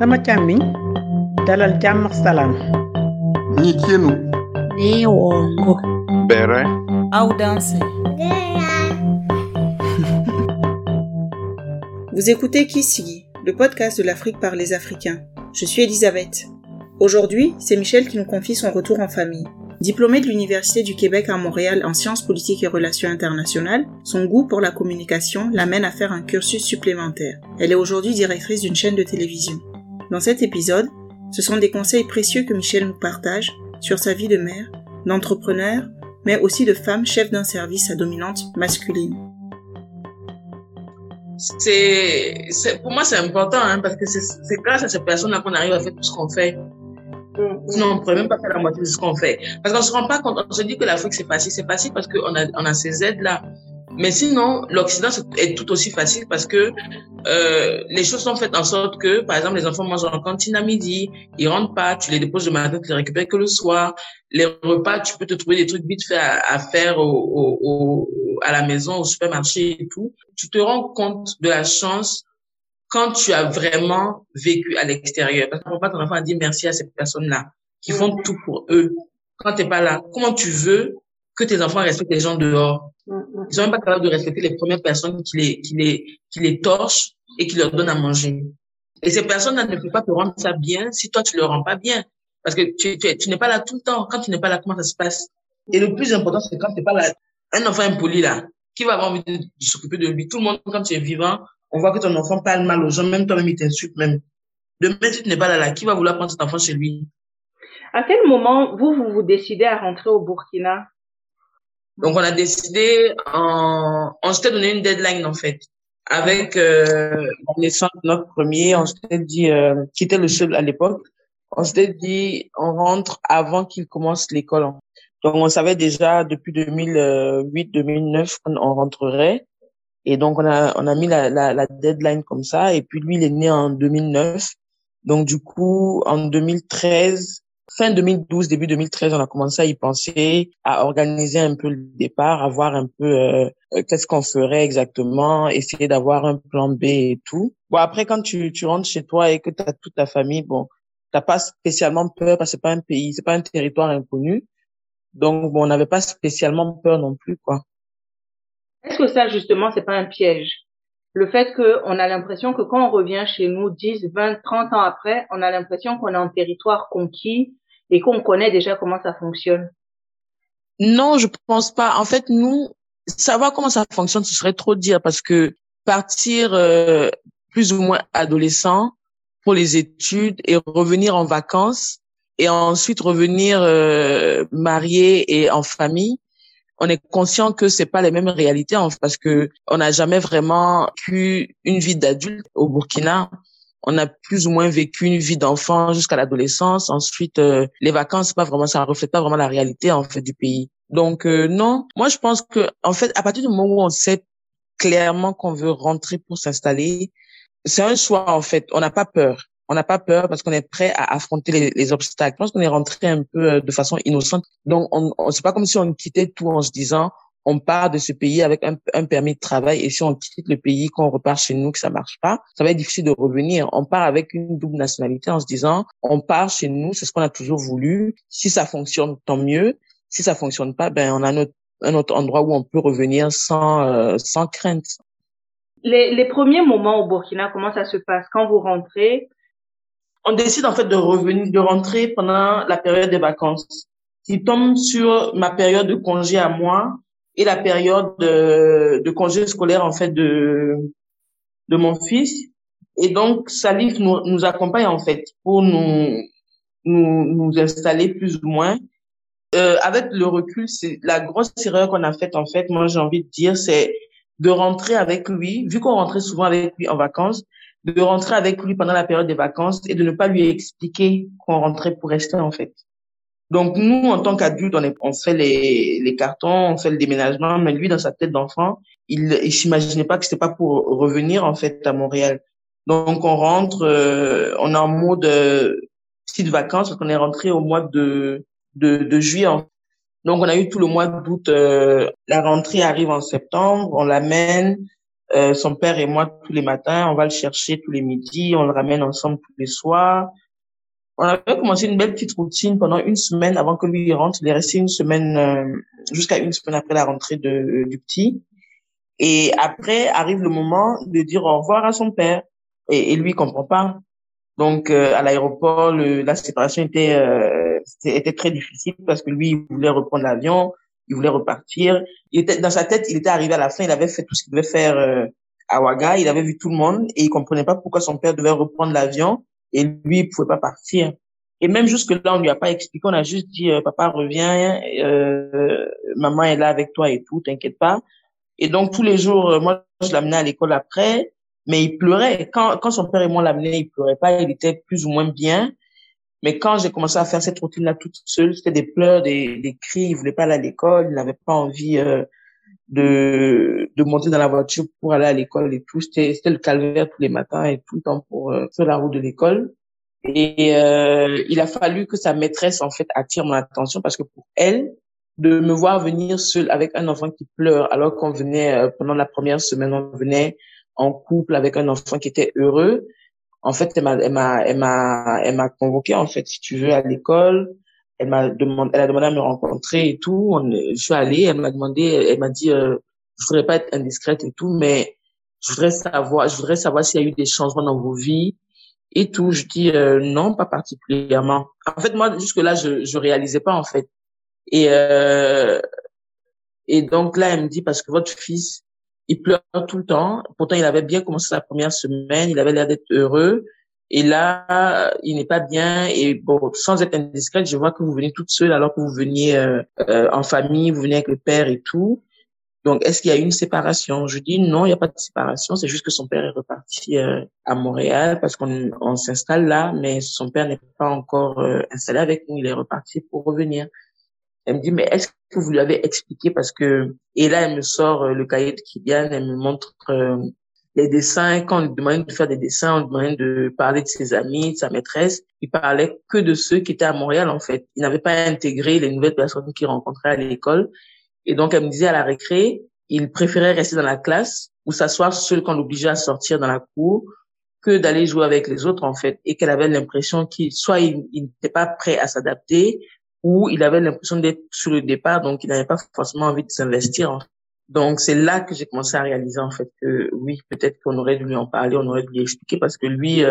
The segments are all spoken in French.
sama càmmiñ dalal jàmm ak salaam. Ni kenu. Ni wongo. Bere. Aw danse. Vous écoutez Kissigi, le podcast de l'Afrique par les Africains. Je suis Elisabeth. Aujourd'hui, c'est Michel qui nous confie son retour en famille. Diplômé de l'Université du Québec à Montréal en sciences politiques et relations internationales, son goût pour la communication l'amène à faire un cursus supplémentaire. Elle est aujourd'hui directrice d'une chaîne de télévision. Dans cet épisode, ce sont des conseils précieux que Michel nous partage sur sa vie de mère, d'entrepreneur, mais aussi de femme chef d'un service à dominante masculine. Pour moi, c'est important parce que c'est grâce à ces personnes-là qu'on arrive à faire tout ce qu'on fait. Non, on ne pourrait même pas faire la moitié de ce qu'on fait. Parce qu'on ne se rend pas compte, on se dit que l'Afrique c'est facile parce qu'on a ces aides-là. Mais sinon, l'Occident est tout aussi facile parce que les choses sont faites en sorte que, par exemple, les enfants mangent en cantine à midi, ils ne rentrent pas, tu les déposes le matin, tu les récupères que le soir. Les repas, tu peux te trouver des trucs vite fait à faire à la maison, au supermarché et tout. Tu te rends compte de la chance quand tu as vraiment vécu à l'extérieur. Parce qu'on ne peut pas ton enfant dire merci à ces personnes-là, qui font tout pour eux. Quand tu n'es pas là, comment tu veux que tes enfants respectent les gens dehors? Ils ne sont même pas capables de respecter les premières personnes qui les torchent et qui leur donnent à manger. Et ces personnes-là ne peuvent pas te rendre ça bien si toi, tu ne le rends pas bien. Parce que tu n'es pas là tout le temps. Quand tu n'es pas là, comment ça se passe? Et le plus important, c'est quand tu n'es pas là. Un enfant impoli, là, qui va avoir envie de s'occuper de lui? Tout le monde, quand tu es vivant, on voit que ton enfant parle mal aux gens, même toi-même, il t'insulte même. Demain, si tu n'es pas là, qui va vouloir prendre cet enfant chez lui? À quel moment, vous décidez à rentrer au Burkina? Donc, on a décidé, on s'était donné une deadline, en fait. Avec la naissance de notre premier, on s'était dit, qui était le seul à l'époque, on s'était dit, on rentre avant qu'il commence l'école. Donc, on savait déjà, depuis 2008-2009, on rentrerait. Et donc, on a mis la deadline comme ça. Et puis, lui, il est né en 2009. Donc, du coup, en 2013, fin 2012, début 2013, on a commencé à y penser, à organiser un peu le départ, à voir un peu qu'est-ce qu'on ferait exactement, essayer d'avoir un plan B et tout. Bon, après, quand tu rentres chez toi et que tu as toute ta famille, bon, t'as pas spécialement peur parce que c'est pas un pays, c'est pas un territoire inconnu. Donc, bon, on n'avait pas spécialement peur non plus, quoi. Est-ce que ça, justement, c'est pas un piège? Le fait qu'on a l'impression que quand on revient chez nous 10, 20, 30 ans après, on a l'impression qu'on est en territoire conquis et qu'on connaît déjà comment ça fonctionne. Non, je pense pas. En fait, nous, savoir comment ça fonctionne, ce serait trop dire parce que partir plus ou moins adolescent pour les études et revenir en vacances et ensuite revenir marié et en famille, on est conscient que c'est pas les mêmes réalités parce que on n'a jamais vraiment vécu une vie d'adulte au Burkina. On a plus ou moins vécu une vie d'enfant jusqu'à l'adolescence. Ensuite, les vacances, c'est pas vraiment, ça reflète pas vraiment la réalité en fait du pays. Donc non, moi je pense que en fait, à partir du moment où on sait clairement qu'on veut rentrer pour s'installer, c'est un choix en fait. On n'a pas peur. On n'a pas peur parce qu'on est prêt à affronter les obstacles. Je pense qu'on est rentré un peu de façon innocente. Donc, c'est pas comme si on quittait tout en se disant, on part de ce pays avec un permis de travail et si on quitte le pays, qu'on repart chez nous, que ça marche pas, ça va être difficile de revenir. On part avec une double nationalité en se disant, on part chez nous, c'est ce qu'on a toujours voulu. Si ça fonctionne, tant mieux. Si ça fonctionne pas, ben, on a un autre endroit où on peut revenir sans crainte. Les premiers moments au Burkina, comment ça se passe quand vous rentrez? On décide en fait de rentrer pendant la période des vacances, qui tombe sur ma période de congé à moi et la période de congé scolaire en fait de mon fils. Et donc Salif nous accompagne en fait pour nous installer plus ou moins. Avec le recul, c'est la grosse erreur qu'on a faite en fait. Moi j'ai envie de dire c'est de rentrer avec lui, vu qu'on rentrait souvent avec lui en vacances, de rentrer avec lui pendant la période des vacances et de ne pas lui expliquer qu'on rentrait pour rester, en fait. Donc, nous, en tant qu'adultes, on fait les cartons, on fait le déménagement, mais lui, dans sa tête d'enfant, il s'imaginait pas que c'était pas pour revenir, en fait, à Montréal. Donc, on rentre, on est en mode petite vacances parce qu'on est rentré au mois de juillet, en fait. Donc, on a eu tout le mois d'août, la rentrée arrive en septembre, on l'amène, son père et moi tous les matins, on va le chercher tous les midis, on le ramène ensemble tous les soirs. On avait commencé une belle petite routine pendant une semaine avant que lui rentre. Il est resté une semaine, jusqu'à une semaine après la rentrée du petit. Et après, arrive le moment de dire au revoir à son père. Et lui, il comprend pas. Donc, à l'aéroport, la séparation était très difficile parce que lui, il voulait reprendre l'avion, il voulait repartir. Dans sa tête, il était arrivé à la fin, il avait fait tout ce qu'il devait faire à Ouaga, il avait vu tout le monde et il comprenait pas pourquoi son père devait reprendre l'avion et lui, il pouvait pas partir. Et même jusque-là, on lui a pas expliqué, on a juste dit « Papa, reviens, maman est là avec toi et tout, t'inquiète pas ». Et donc, tous les jours, moi, je l'amenais à l'école après. Mais il pleurait. Quand son père et moi l'amenaient, il pleurait pas. Il était plus ou moins bien. Mais quand j'ai commencé à faire cette routine-là toute seule, c'était des pleurs, des cris. Il voulait pas aller à l'école. Il n'avait pas envie de monter dans la voiture pour aller à l'école et tout. C'était le calvaire tous les matins et tout le temps pour faire la route de l'école. Et il a fallu que sa maîtresse, en fait, attire mon attention parce que pour elle, de me voir venir seule avec un enfant qui pleure, alors qu'on venait, pendant la première semaine, on venait en couple avec un enfant qui était heureux. En fait, elle m'a convoqué, en fait, si tu veux, à l'école. Elle a demandé à me rencontrer et tout. Je suis allée, elle m'a dit, je voudrais pas être indiscrète et tout, mais je voudrais savoir s'il y a eu des changements dans vos vies et tout. Je dis, non, pas particulièrement. En fait, moi, jusque là, je réalisais pas, en fait. Et donc là, elle me dit, parce que votre fils, il pleure tout le temps. Pourtant, il avait bien commencé la première semaine. Il avait l'air d'être heureux. Et là, il n'est pas bien. Et bon, sans être indiscrète, je vois que vous venez toute seule alors que vous veniez en famille, vous venez avec le père et tout. Donc, est-ce qu'il y a une séparation? Je dis non, il n'y a pas de séparation. C'est juste que son père est reparti à Montréal parce qu'on s'installe là. Mais son père n'est pas encore installé avec nous. Il est reparti pour revenir. Elle me dit, mais est-ce que vous lui avez expliqué? Parce que, et là, elle me sort le cahier de Kylian, elle me montre les dessins. Quand on lui demandait de faire des dessins, on lui demandait de parler de ses amis, de sa maîtresse. Il parlait que de ceux qui étaient à Montréal, en fait. Il n'avait pas intégré les nouvelles personnes qu'il rencontrait à l'école. Et donc, elle me disait à la récré, il préférait rester dans la classe ou s'asseoir seul quand on l'obligeait à sortir dans la cour que d'aller jouer avec les autres, en fait. Et qu'elle avait l'impression qu'il, soit il n'était pas prêt à s'adapter, où il avait l'impression d'être sur le départ, donc il n'avait pas forcément envie de s'investir. Donc, c'est là que j'ai commencé à réaliser, en fait, que oui, peut-être qu'on aurait dû lui en parler, on aurait dû lui expliquer, parce que lui,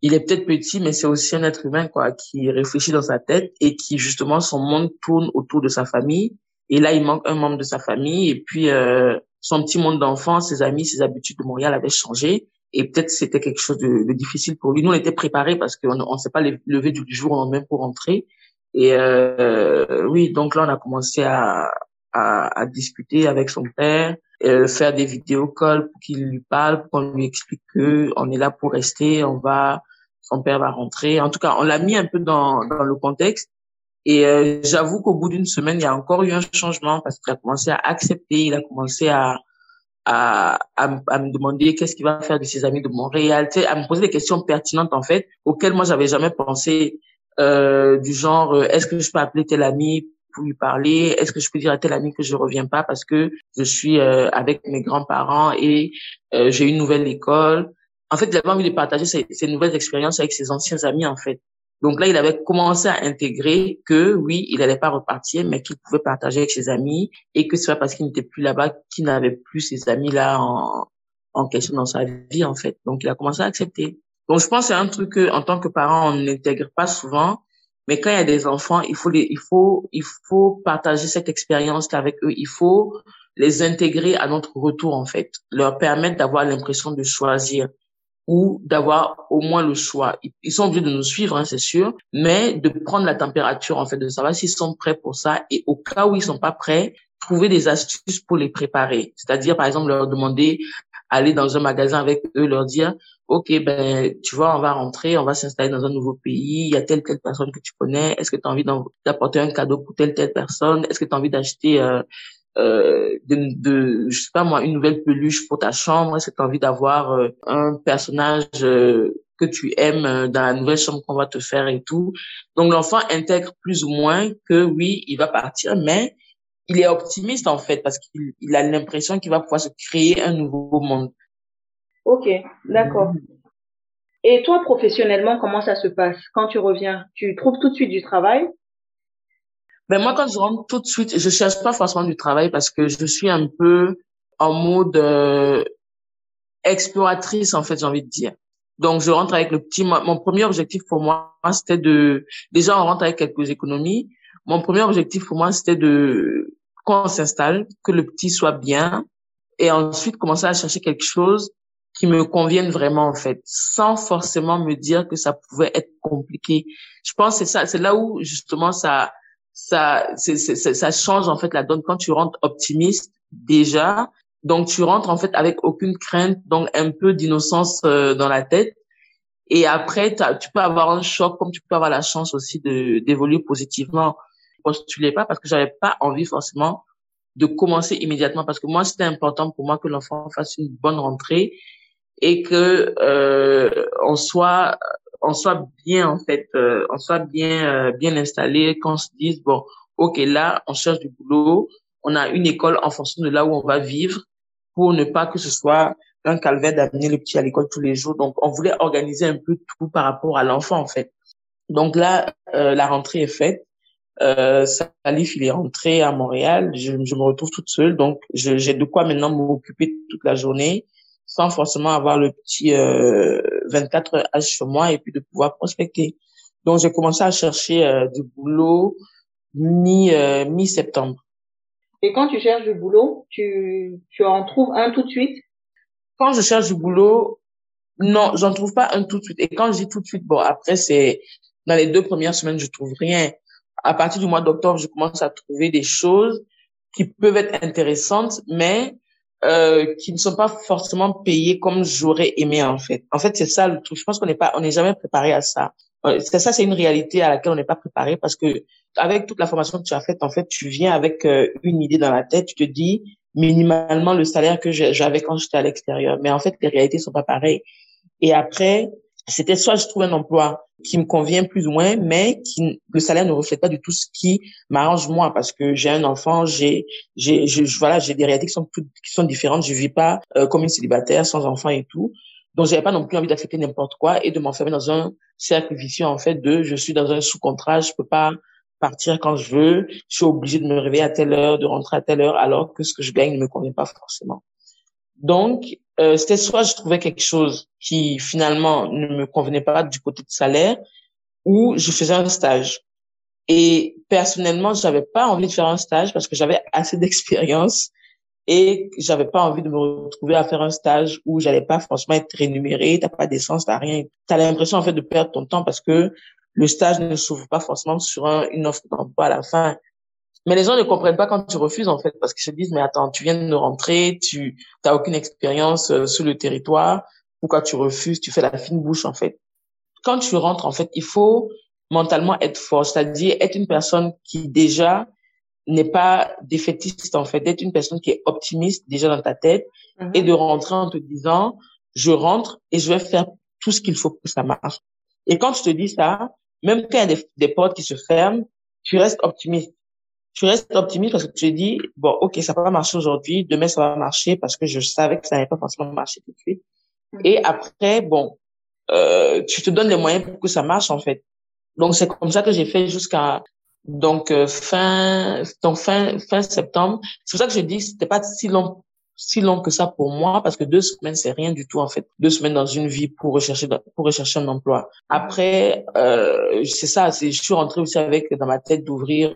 il est peut-être petit, mais c'est aussi un être humain, quoi, qui réfléchit dans sa tête et qui, justement, son monde tourne autour de sa famille. Et là, il manque un membre de sa famille. Et puis, son petit monde d'enfant, ses amis, ses habitudes de Montréal avaient changé. Et peut-être c'était quelque chose de difficile pour lui. Nous, on était préparés parce qu'on ne s'est pas levé du jour au lendemain pour rentrer. Et oui, donc là, on a commencé à discuter avec son père, faire des vidéocalls pour qu'il lui parle, pour qu'on lui explique qu'on est là pour rester, son père va rentrer. En tout cas, on l'a mis un peu dans le contexte. Et j'avoue qu'au bout d'une semaine, il y a encore eu un changement parce qu'il a commencé à accepter, il a commencé à me demander qu'est-ce qu'il va faire de ses amis de Montréal, à me poser des questions pertinentes, en fait, auxquelles moi, j'avais jamais pensé. Du genre, est-ce que je peux appeler tel ami pour lui parler? Est-ce que je peux dire à tel ami que je reviens pas parce que je suis avec mes grands-parents et j'ai une nouvelle école? En fait, il avait envie de partager ses nouvelles expériences avec ses anciens amis, en fait. Donc là, il avait commencé à intégrer que, oui, il n'allait pas repartir, mais qu'il pouvait partager avec ses amis et que c'est pas parce qu'il n'était plus là-bas qu'il n'avait plus ses amis-là en question dans sa vie, en fait. Donc, il a commencé à accepter. Donc, je pense que c'est un truc que, en tant que parent, on n'intègre pas souvent. Mais quand il y a des enfants, il faut partager cette expérience-là avec eux. Il faut les intégrer à notre retour, en fait. Leur permettre d'avoir l'impression de choisir ou d'avoir au moins le choix. Ils sont obligés de nous suivre, hein, c'est sûr, mais de prendre la température, en fait, de savoir s'ils sont prêts pour ça. Et au cas où ils sont pas prêts, trouver des astuces pour les préparer. C'est-à-dire, par exemple, leur demander, aller dans un magasin avec eux, leur dire, OK, ben, tu vois, on va rentrer, on va s'installer dans un nouveau pays, il y a telle personne que tu connais, est-ce que tu as envie d'apporter un cadeau pour telle personne, est-ce que tu as envie d'acheter, je sais pas moi, une nouvelle peluche pour ta chambre, est-ce que tu as envie d'avoir un personnage que tu aimes dans la nouvelle chambre qu'on va te faire et tout. Donc, l'enfant intègre plus ou moins que oui, il va partir, mais il est optimiste en fait parce qu'il a l'impression qu'il va pouvoir se créer un nouveau monde. Ok, d'accord. Et toi, professionnellement, comment ça se passe? Quand tu reviens, tu trouves tout de suite du travail? Ben moi, quand je rentre tout de suite, je cherche pas forcément du travail parce que je suis un peu en mode exploratrice, en fait, j'ai envie de dire. Donc, je rentre avec mon premier objectif pour moi, c'était déjà, on rentre avec quelques économies. Mon premier objectif pour moi, c'était qu'on s'installe, que le petit soit bien et ensuite commencer à chercher quelque chose qui me conviennent vraiment, en fait, sans forcément me dire que ça pouvait être compliqué. Je pense que c'est ça, c'est là où, justement, ça change, en fait, la donne. Quand tu rentres optimiste, déjà, donc tu rentres, en fait, avec aucune crainte, donc un peu d'innocence dans la tête. Et après, tu peux avoir un choc, comme tu peux avoir la chance aussi d'évoluer positivement. Je postulais pas parce que j'avais pas envie, forcément, de commencer immédiatement. Parce que moi, c'était important pour moi que l'enfant fasse une bonne rentrée et que on soit bien en fait, on soit bien installé, qu'on se dise bon, ok, là on cherche du boulot, on a une école en fonction de là où on va vivre, pour ne pas que ce soit un calvaire d'amener le petit à l'école tous les jours. Donc on voulait organiser un peu tout par rapport à l'enfant en fait. Donc là la rentrée est faite, Salif il est rentré à Montréal, je me retrouve toute seule, donc j'ai de quoi maintenant m'occuper toute la journée, sans forcément avoir le petit 24 heures chez moi et puis de pouvoir prospecter. Donc, j'ai commencé à chercher du boulot mi-septembre. Et quand tu cherches du boulot, tu en trouves un tout de suite? Quand je cherche du boulot, non, j'en trouve pas un tout de suite. Et quand je dis tout de suite, bon, après, c'est dans les 2 premières semaines, je trouve rien. À partir du mois d'octobre, je commence à trouver des choses qui peuvent être intéressantes, mais qui ne sont pas forcément payés comme j'aurais aimé en fait. En fait, c'est ça le truc. Je pense qu'on n'est jamais préparé à ça. Ça, c'est une réalité à laquelle on n'est pas préparé parce que avec toute la formation que tu as faite, en fait, tu viens avec une idée dans la tête. Tu te dis minimalement le salaire que j'avais quand j'étais à l'extérieur. Mais en fait, les réalités sont pas pareilles. Et après, c'était soit je trouve un emploi qui me convient plus ou moins, mais le salaire ne reflète pas du tout ce qui m'arrange moi, parce que j'ai un enfant, j'ai des réalités qui sont différentes, je vis pas comme une célibataire sans enfant et tout. Donc j'avais pas non plus envie d'accepter n'importe quoi et de m'enfermer dans un cercle vicieux en fait je suis dans un sous-contrat, je peux pas partir quand je veux, je suis obligée de me réveiller à telle heure, de rentrer à telle heure alors que ce que je gagne ne me convient pas forcément. Donc c'était soit je trouvais quelque chose qui finalement ne me convenait pas du côté de salaire, ou je faisais un stage. Et personnellement, j'avais pas envie de faire un stage parce que j'avais assez d'expérience et j'avais pas envie de me retrouver à faire un stage où j'allais pas franchement être rémunérée, t'as pas d'essence, t'as rien, t'as l'impression en fait de perdre ton temps parce que le stage ne s'ouvre pas forcément sur une offre d'emploi à la fin. Mais les gens ne comprennent pas quand tu refuses, en fait, parce qu'ils se disent, mais attends, tu viens de rentrer, tu n'as aucune expérience sur le territoire, pourquoi tu refuses, tu fais la fine bouche, en fait. Quand tu rentres, en fait, il faut mentalement être fort, c'est-à-dire être une personne qui déjà n'est pas défaitiste, en fait, d'être une personne qui est optimiste déjà dans ta tête et de rentrer en te disant, je rentre et je vais faire tout ce qu'il faut pour que ça marche. Et quand tu te dis ça, même quand il y a des portes qui se ferment, tu restes optimiste. Tu restes optimiste parce que tu te dis, bon, ok, ça va pas marcher aujourd'hui, demain ça va marcher parce que je savais que ça n'allait pas forcément marcher tout de suite. Et après, bon, tu te donnes les moyens pour que ça marche, en fait. Donc, c'est comme ça que j'ai fait jusqu'à, donc, fin septembre. C'est pour ça que je dis, c'était pas si long que ça pour moi parce que 2 semaines, c'est rien du tout, en fait. 2 semaines dans une vie pour rechercher un emploi. Après, c'est ça, je suis rentrée aussi avec, dans ma tête d'ouvrir,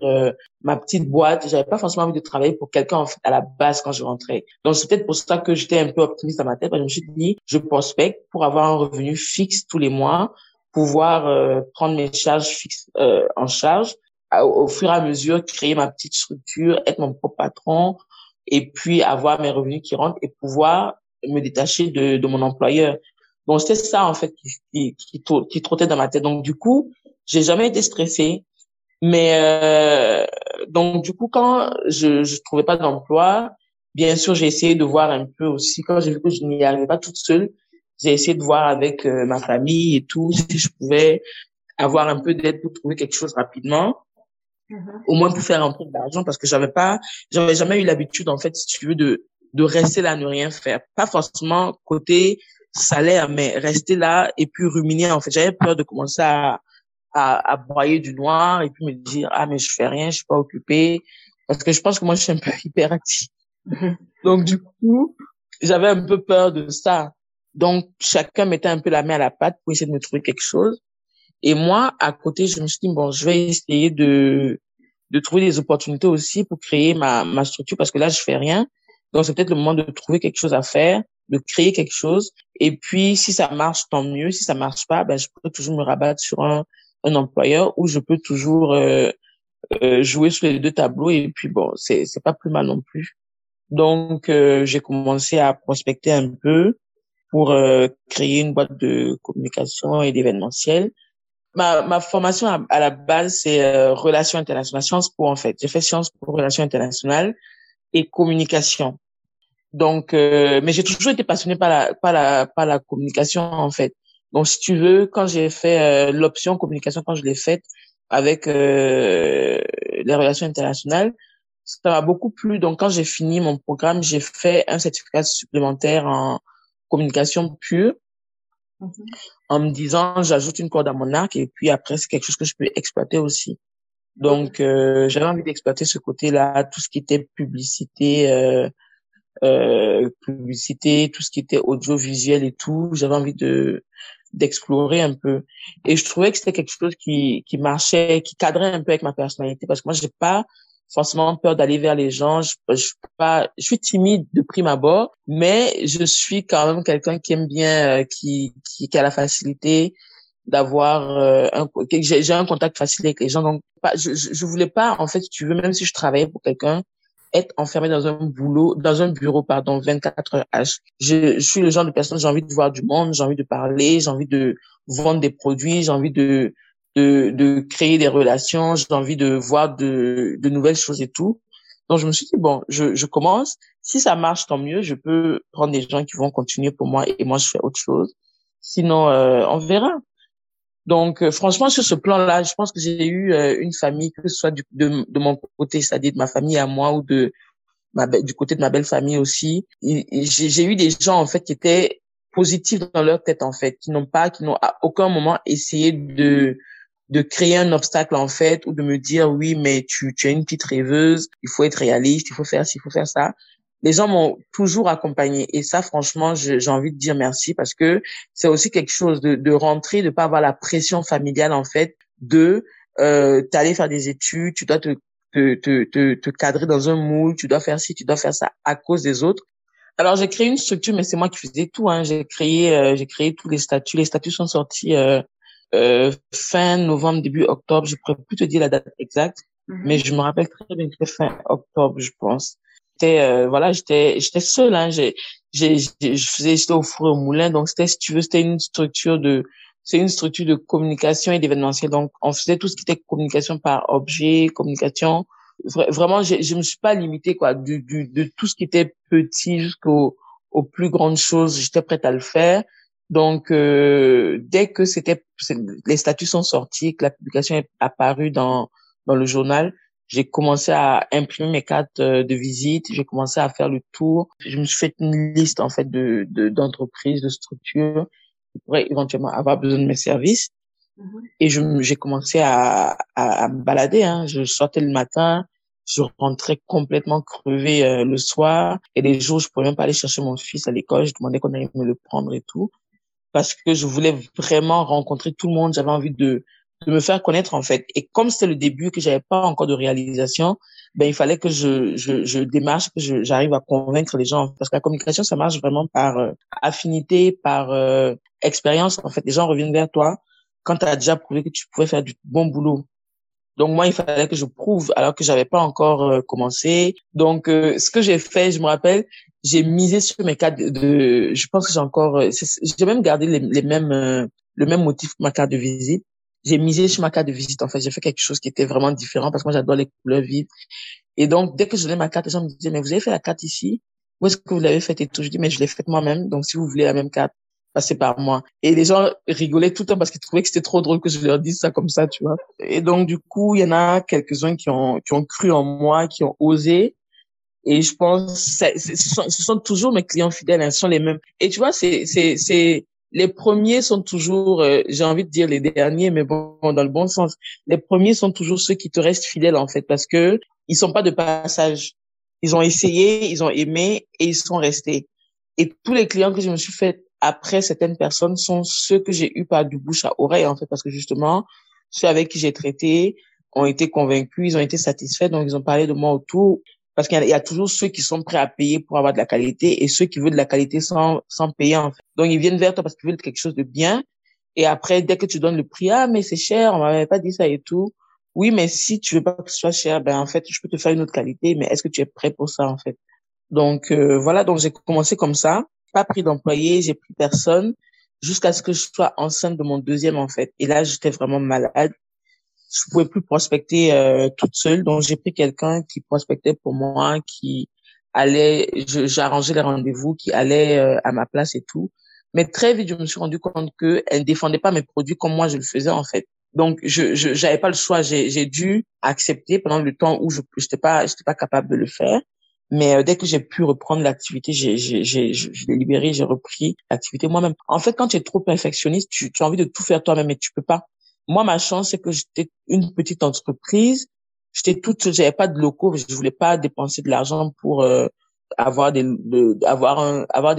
ma petite boîte. J'avais pas forcément envie de travailler pour quelqu'un, en fait, à la base quand je rentrais. Donc, c'est peut-être pour ça que j'étais un peu optimiste dans ma tête. Parce que je me suis dit, je prospecte pour avoir un revenu fixe tous les mois, pouvoir, prendre mes charges fixes, en charge, au fur et à mesure, créer ma petite structure, être mon propre patron, et puis avoir mes revenus qui rentrent et pouvoir me détacher de mon employeur. Donc c'était ça en fait qui trottait dans ma tête. Donc du coup, j'ai jamais été stressée. Mais donc du coup quand je trouvais pas d'emploi, bien sûr, j'ai essayé de voir un peu aussi quand j'ai vu que je n'y arrivais pas toute seule, j'ai essayé de voir avec ma famille et tout si je pouvais avoir un peu d'aide pour trouver quelque chose rapidement. au moins pour faire un peu d'argent, parce que j'avais jamais eu l'habitude, en fait, si tu veux, de rester là, ne rien faire. Pas forcément côté salaire, mais rester là et puis ruminer. En fait, j'avais peur de commencer à broyer du noir et puis me dire, ah, mais je fais rien, je suis pas occupée. Parce que je pense que moi, je suis un peu hyperactive. Donc, du coup, j'avais un peu peur de ça. Donc, chacun mettait un peu la main à la pâte pour essayer de me trouver quelque chose. Et moi, à côté, je me suis dit, bon, je vais essayer de trouver des opportunités aussi pour créer ma structure, parce que là, je fais rien. Donc, c'est peut-être le moment de trouver quelque chose à faire, de créer quelque chose. Et puis, si ça marche, tant mieux. Si ça marche pas, ben, je peux toujours me rabattre sur un employeur, ou je peux toujours jouer sur les deux tableaux. Et puis, bon, c'est pas plus mal non plus. Donc, j'ai commencé à prospecter un peu pour créer une boîte de communication et d'événementiel. Ma formation à la base, c'est relations internationales, Sciences Po en fait. J'ai fait Sciences Po, relations internationales et communication. Donc, mais j'ai toujours été passionnée par la communication en fait. Donc, si tu veux, quand j'ai fait l'option communication, quand je l'ai faite avec les relations internationales, ça m'a beaucoup plu. Donc, quand j'ai fini mon programme, j'ai fait un certificat supplémentaire en communication pure. En me disant, j'ajoute une corde à mon arc et puis après, c'est quelque chose que je peux exploiter aussi. Donc, j'avais envie d'exploiter ce côté-là, tout ce qui était publicité, tout ce qui était audiovisuel et tout. J'avais envie d'explorer un peu. Et je trouvais que c'était quelque chose qui marchait, qui cadrait un peu avec ma personnalité, parce que moi, j'ai pas forcément peur d'aller vers les gens. Je suis timide de prime abord, mais je suis quand même quelqu'un qui aime bien, qui a la facilité d'avoir j'ai un contact facile avec les gens. Donc, je voulais pas, en fait, si tu veux, même si je travaillais pour quelqu'un, être enfermé dans un bureau, 24 heures H. Je suis le genre de personne, j'ai envie de voir du monde, j'ai envie de parler, j'ai envie de vendre des produits, j'ai envie de créer des relations, j'ai envie de voir de nouvelles choses et tout. Donc, je me suis dit, bon, je commence. Si ça marche, tant mieux. Je peux prendre des gens qui vont continuer pour moi et moi, je fais autre chose. Sinon, on verra. Donc, franchement, sur ce plan-là, je pense que j'ai eu une famille, que ce soit de mon côté, c'est-à-dire de ma famille à moi, ou du côté de ma belle famille aussi. Et j'ai eu des gens, en fait, qui étaient positifs dans leur tête, en fait, qui n'ont à aucun moment essayé de créer un obstacle, en fait, ou de me dire, oui, mais tu es une petite rêveuse, il faut être réaliste, il faut faire ci, il faut faire ça. Les gens m'ont toujours accompagnée. Et ça, franchement, j'ai envie de dire merci, parce que c'est aussi quelque chose de rentrer, de pas avoir la pression familiale, en fait, t'aller faire des études, tu dois te cadrer dans un moule, tu dois faire ci, tu dois faire ça, à cause des autres. Alors, j'ai créé une structure, mais c'est moi qui faisais tout, hein. J'ai créé tous les statuts. Les statuts sont sortis, fin novembre, début octobre. Je pourrais plus te dire la date exacte, mais je me rappelle très bien que fin octobre, je pense. J'étais seule, hein. J'étais au four et au moulin. Donc, c'est une structure de communication et d'événementiel. Donc, on faisait tout ce qui était communication par objet, communication. Vraiment, je me suis pas limitée, quoi, de tout ce qui était petit jusqu'aux plus grandes choses. J'étais prête à le faire. Donc, dès que les statuts sont sortis, que la publication est apparue dans le journal, j'ai commencé à imprimer mes cartes de visite, j'ai commencé à faire le tour. Je me suis fait une liste, en fait, d'entreprises, de structures qui pourraient éventuellement avoir besoin de mes services. Et j'ai commencé à me balader, hein. Je sortais le matin, je rentrais complètement crevée le soir, et les jours, je pouvais même pas aller chercher mon fils à l'école, je demandais qu'on allait me le prendre et tout, parce que je voulais vraiment rencontrer tout le monde. J'avais envie de me faire connaître, en fait. Et comme c'était le début, que j'avais pas encore de réalisation, ben il fallait que je démarche, que j'arrive à convaincre les gens, parce que la communication, ça marche vraiment par affinité, par expérience, en fait. Les gens reviennent vers toi quand tu as déjà prouvé que tu pouvais faire du bon boulot. Donc, moi, il fallait que je prouve, alors que j'avais pas encore commencé. Donc, ce que j'ai fait, je me rappelle, j'ai misé sur mes cartes je pense que j'ai encore, j'ai même gardé le même motif que ma carte de visite. J'ai misé sur ma carte de visite. En fait, j'ai fait quelque chose qui était vraiment différent, parce que moi, j'adore les couleurs vives. Et donc, dès que je donnais ma carte, les gens me disaient, mais vous avez fait la carte ici? Où est-ce que vous l'avez faite et tout? Je dis, mais je l'ai faite moi-même. Donc, si vous voulez la même carte, passer par moi. Et les gens rigolaient tout le temps parce qu'ils trouvaient que c'était trop drôle que je leur dise ça comme ça, tu vois. Et donc, du coup, il y en a quelques-uns qui ont cru en moi, qui ont osé. Et je pense, ce sont toujours mes clients fidèles, hein, ce sont les mêmes. Et tu vois, les premiers sont toujours, j'ai envie de dire les derniers, mais bon, dans le bon sens. Les premiers sont toujours ceux qui te restent fidèles, en fait, parce que ils sont pas de passage. Ils ont essayé, ils ont aimé et ils sont restés. Et tous les clients que je me suis fait après certaines personnes sont ceux que j'ai eu par du bouche à oreille, en fait, parce que justement, ceux avec qui j'ai traité ont été convaincus, ils ont été satisfaits, donc ils ont parlé de moi autour. Parce qu'il y a toujours ceux qui sont prêts à payer pour avoir de la qualité et ceux qui veulent de la qualité sans payer, en fait. Donc, ils viennent vers toi parce qu'ils veulent quelque chose de bien. Et après, dès que tu donnes le prix, ah, mais c'est cher, on m'avait pas dit ça et tout. Oui, mais si tu veux pas que ce soit cher, ben, en fait, je peux te faire une autre qualité, mais est-ce que tu es prêt pour ça, en fait? Donc, voilà. Donc, j'ai commencé comme ça. Pas pris d'employé, j'ai pris personne jusqu'à ce que je sois enceinte de mon deuxième, en fait. Et là, j'étais vraiment malade. Je pouvais plus prospecter toute seule, donc j'ai pris quelqu'un qui prospectait pour moi, qui allait, j'arrangeais les rendez-vous, qui allait à ma place et tout. Mais très vite, je me suis rendu compte que elle défendait pas mes produits comme moi je le faisais, en fait. Donc je j'avais pas le choix, j'ai dû accepter pendant le temps où j'étais pas capable de le faire. Mais dès que j'ai pu reprendre l'activité, je l'ai libérée, j'ai repris l'activité moi-même. En fait, quand tu es trop perfectionniste, tu as envie de tout faire toi-même et tu peux pas. Moi, ma chance, c'est que j'étais une petite entreprise. J'étais toute, j'avais pas de locaux, je voulais pas dépenser de l'argent pour avoir des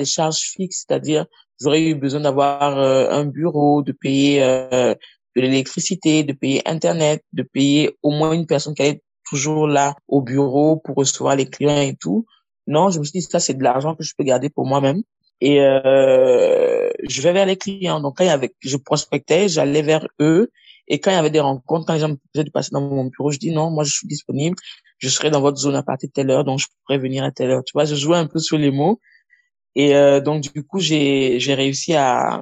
charges fixes, c'est-à-dire j'aurais eu besoin d'avoir un bureau, de payer de l'électricité, de payer Internet, de payer au moins une personne qui allait toujours là au bureau pour recevoir les clients et tout. Non, je me suis dit ça, c'est de l'argent que je peux garder pour moi-même. Et je vais vers les clients. Donc quand je prospectais, j'allais vers eux. Et quand il y avait des rencontres, quand les gens me proposaient de passer dans mon bureau, je dis non, moi je suis disponible. Je serai dans votre zone à partir de telle heure, donc je pourrais venir à telle heure. Tu vois, je jouais un peu sur les mots. Et donc du coup, j'ai réussi à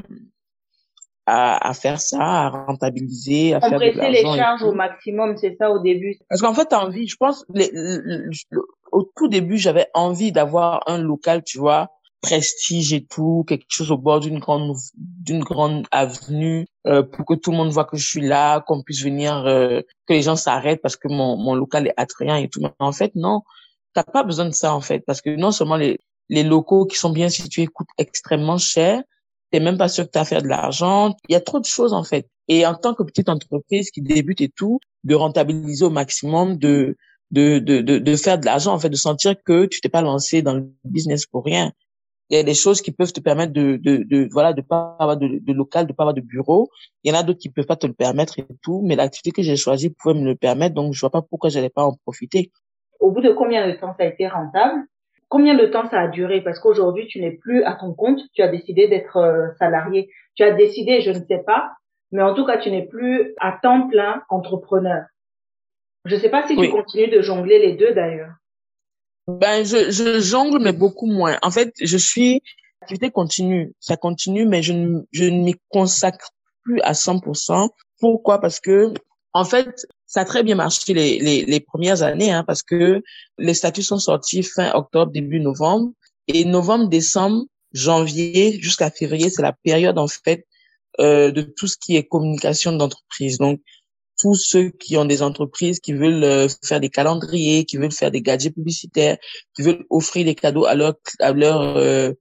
faire ça, à rentabiliser, à faire de l'argent. Compresser les charges au maximum, c'est ça au début. Parce qu'en fait, t'as envie. Je pense au tout début, j'avais envie d'avoir un local, tu vois, prestige et tout, quelque chose au bord d'une grande avenue pour que tout le monde voit que je suis là, qu'on puisse venir, que les gens s'arrêtent parce que mon local est attrayant et tout. Mais en fait, non, t'as pas besoin de ça, en fait, parce que non seulement les locaux qui sont bien situés coûtent extrêmement cher, t'es même pas sûr que t'as à faire de l'argent. Il y a trop de choses, en fait. Et en tant que petite entreprise qui débute et tout, de rentabiliser au maximum, de faire de l'argent, en fait, de sentir que tu t'es pas lancé dans le business pour rien. Il y a des choses qui peuvent te permettre de pas avoir de local, de pas avoir de bureau. Il y en a d'autres qui peuvent pas te le permettre et tout, mais l'activité que j'ai choisie pouvait me le permettre, donc je vois pas pourquoi j'allais pas en profiter. Au bout de combien de temps ça a été rentable? Combien de temps ça a duré? Parce qu'aujourd'hui, tu n'es plus à ton compte, tu as décidé d'être salarié. Tu as décidé, je ne sais pas, mais en tout cas, tu n'es plus à temps plein entrepreneur. Je sais pas si tu continues de jongler les deux d'ailleurs. Ben, je jongle, mais beaucoup moins. En fait, l'activité continue. Ça continue, mais je ne m'y consacre plus à 100%. Pourquoi? Parce que, en fait, ça a très bien marché les premières années, hein, parce que les statuts sont sortis fin octobre, début novembre. Et novembre, décembre, janvier jusqu'à février, c'est la période, en fait, de tout ce qui est communication d'entreprise. Donc, tous ceux qui ont des entreprises, qui veulent faire des calendriers, qui veulent faire des gadgets publicitaires, qui veulent offrir des cadeaux à leurs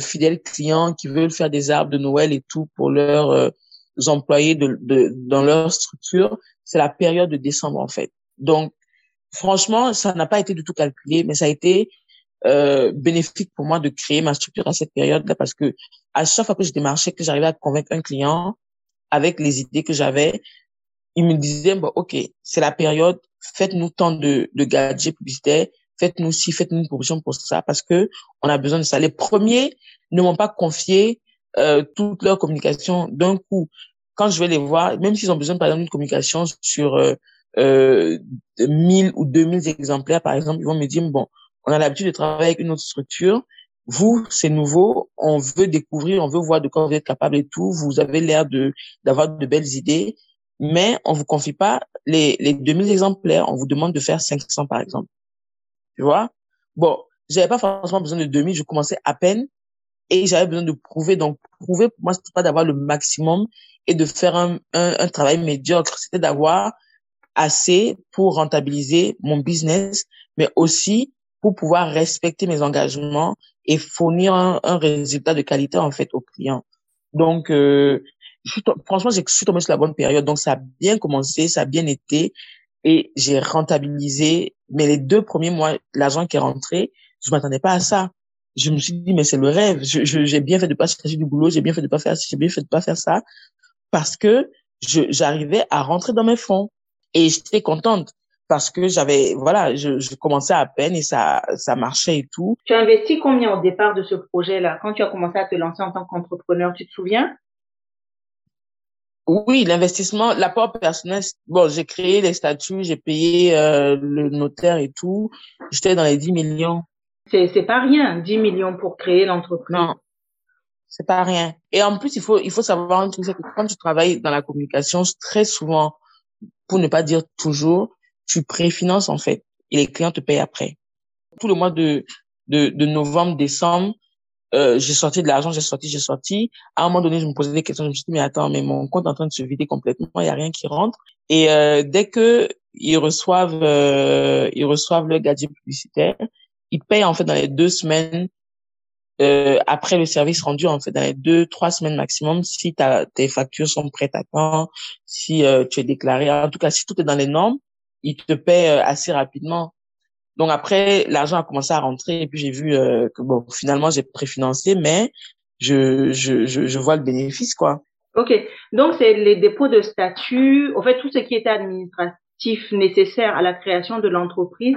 fidèles clients, qui veulent faire des arbres de Noël et tout pour leurs employés dans leur structure, c'est la période de décembre, en fait. Donc, franchement, ça n'a pas été du tout calculé, mais ça a été bénéfique pour moi de créer ma structure à cette période-là, parce que à chaque fois que je démarchais, que j'arrivais à convaincre un client avec les idées que j'avais, il me disait, bon, OK, c'est la période, faites-nous tant de gadgets publicitaires, faites-nous ci, faites-nous une promotion pour ça, parce que on a besoin de ça. Les premiers ne m'ont pas confié toute leur communication d'un coup. Quand je vais les voir, même s'ils ont besoin, par exemple, d'une communication sur 1000 ou 2000 exemplaires, par exemple, ils vont me dire, bon, on a l'habitude de travailler avec une autre structure, vous, c'est nouveau, on veut découvrir, on veut voir de quoi vous êtes capable et tout, vous avez l'air d'avoir de belles idées, mais on vous confie pas les 2000 exemplaires, on vous demande de faire 500 par exemple. Tu vois? Bon, j'avais pas forcément besoin de 2000, je commençais à peine et j'avais besoin de prouver. Donc, prouver, pour moi, c'était pas d'avoir le maximum et de faire un travail médiocre. C'était d'avoir assez pour rentabiliser mon business, mais aussi pour pouvoir respecter mes engagements et fournir un résultat de qualité, en fait, aux clients. Donc, franchement, je suis tombée sur la bonne période. Donc, ça a bien commencé, ça a bien été et j'ai rentabilisé. Mais les 2 premiers mois, l'argent qui est rentré, je m'attendais pas à ça. Je me suis dit, mais c'est le rêve. J'ai bien fait de pas chercher du boulot, j'ai bien fait de pas faire ça, j'ai bien fait de pas faire ça, parce que j'arrivais à rentrer dans mes fonds et j'étais contente parce que j'avais, voilà, je commençais à peine et ça marchait et tout. Tu as investi combien au départ de ce projet-là? Quand tu as commencé à te lancer en tant qu'entrepreneur, tu te souviens? Oui, l'investissement, l'apport personnel. Bon, j'ai créé les statuts, j'ai payé le notaire et tout. J'étais dans les 10 millions. C'est pas rien, 10 millions pour créer l'entreprise. Non, c'est pas rien. Et en plus, il faut savoir un truc, c'est que quand tu travailles dans la communication, très souvent, pour ne pas dire toujours, tu préfinances en fait et les clients te payent après. Tout le mois de novembre, décembre, j'ai sorti de l'argent, j'ai sorti. À un moment donné, je me posais des questions, je me suis dit, mais attends, mais mon compte est en train de se vider complètement, il n'y a rien qui rentre. Et dès que ils reçoivent le gadget publicitaire, ils payent en fait dans les 2 semaines après le service rendu, en fait dans les 2-3 semaines maximum, si tes factures sont prêtes à temps, si tu es déclaré. En tout cas, si tout est dans les normes, ils te paient assez rapidement. Donc après, l'argent a commencé à rentrer et puis j'ai vu que bon, finalement j'ai préfinancé, mais je vois le bénéfice, quoi. Ok, donc c'est les dépôts de statut, en fait tout ce qui était administratif nécessaire à la création de l'entreprise,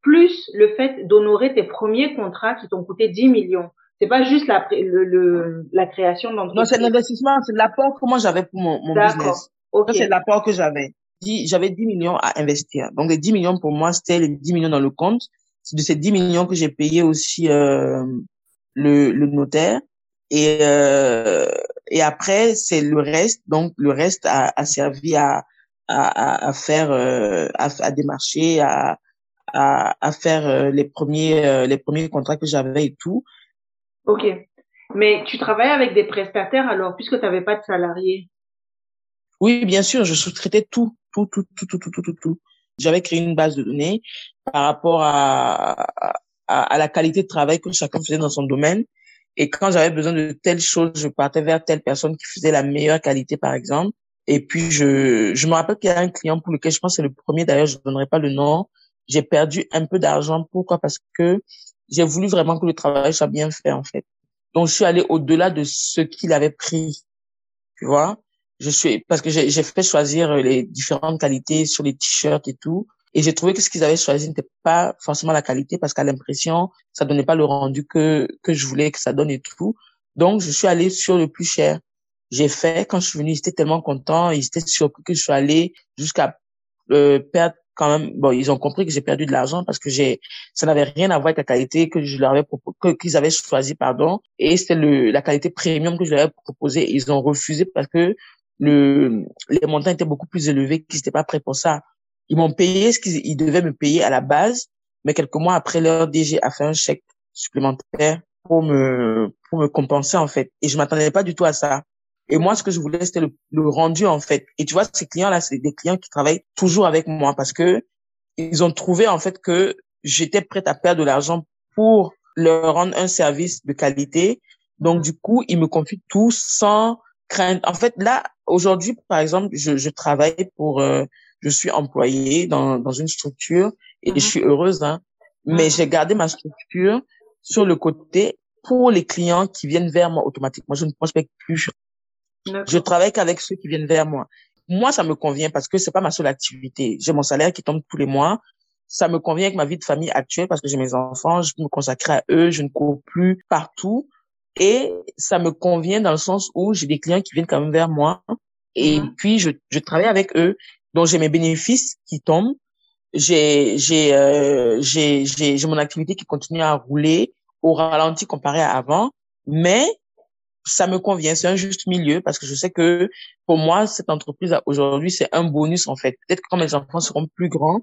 plus le fait d'honorer tes premiers contrats qui t'ont coûté 10 millions. C'est pas juste la création d'entreprise. Non, c'est l'investissement, c'est l'apport que moi j'avais pour mon business. D'accord, ok. C'est l'apport que j'avais. J'avais 10 millions à investir. Donc, les 10 millions, pour moi, c'était les 10 millions dans le compte. C'est de ces 10 millions que j'ai payé aussi le notaire. Et après, c'est le reste. Donc, le reste a servi à faire, à démarcher, à faire les premiers contrats que j'avais et tout. OK. Mais tu travaillais avec des prestataires alors, puisque tu n'avais pas de salariés? Oui, bien sûr, je sous-traitais tout. J'avais créé une base de données par rapport à la qualité de travail que chacun faisait dans son domaine. Et quand j'avais besoin de telle chose, je partais vers telle personne qui faisait la meilleure qualité, par exemple. Et puis, je me rappelle qu'il y a un client pour lequel je pense que c'est le premier. D'ailleurs, je ne donnerai pas le nom. J'ai perdu un peu d'argent. Pourquoi? Parce que j'ai voulu vraiment que le travail soit bien fait, en fait. Donc, je suis allée au-delà de ce qu'il avait pris. Tu vois? Parce que j'ai fait choisir les différentes qualités sur les t-shirts et tout. Et j'ai trouvé que ce qu'ils avaient choisi n'était pas forcément la qualité parce qu'à l'impression, ça donnait pas le rendu que je voulais que ça donne et tout. Donc, je suis allée sur le plus cher. J'ai fait, quand je suis venue, ils étaient tellement contents, ils étaient surpris que je suis allée jusqu'à, perdre quand même. Bon, ils ont compris que j'ai perdu de l'argent parce que ça n'avait rien à voir avec la qualité que je leur avais qu'ils avaient choisi, pardon. Et c'était la qualité premium que je leur avais proposée. Ils ont refusé parce que les montants étaient beaucoup plus élevés qu'ils n'étaient pas prêts pour ça. Ils m'ont payé ce qu'ils devaient me payer à la base, mais quelques mois après, leur DG a fait un chèque supplémentaire pour me compenser, en fait. Et je m'attendais pas du tout à ça. Et moi, ce que je voulais, c'était le rendu, en fait. Et tu vois, ces clients-là, c'est des clients qui travaillent toujours avec moi parce que ils ont trouvé, en fait, que j'étais prête à perdre de l'argent pour leur rendre un service de qualité. Donc, du coup, ils me confient tout sans crainte. En fait, là, aujourd'hui, par exemple, je travaille je suis employée dans une structure et je suis heureuse, hein. Mais j'ai gardé ma structure sur le côté pour les clients qui viennent vers moi automatiquement. Je ne prospecte plus. Je travaille qu'avec ceux qui viennent vers moi. Moi, ça me convient parce que c'est pas ma seule activité. J'ai mon salaire qui tombe tous les mois. Ça me convient avec ma vie de famille actuelle parce que j'ai mes enfants, je peux me consacrer à eux, je ne cours plus partout. Et ça me convient dans le sens où j'ai des clients qui viennent quand même vers moi et puis je travaille avec eux. Donc j'ai mes bénéfices qui tombent, j'ai mon activité qui continue à rouler au ralenti comparé à avant, mais ça me convient, c'est un juste milieu parce que je sais que pour moi cette entreprise aujourd'hui c'est un bonus en fait. Peut-être que quand mes enfants seront plus grands,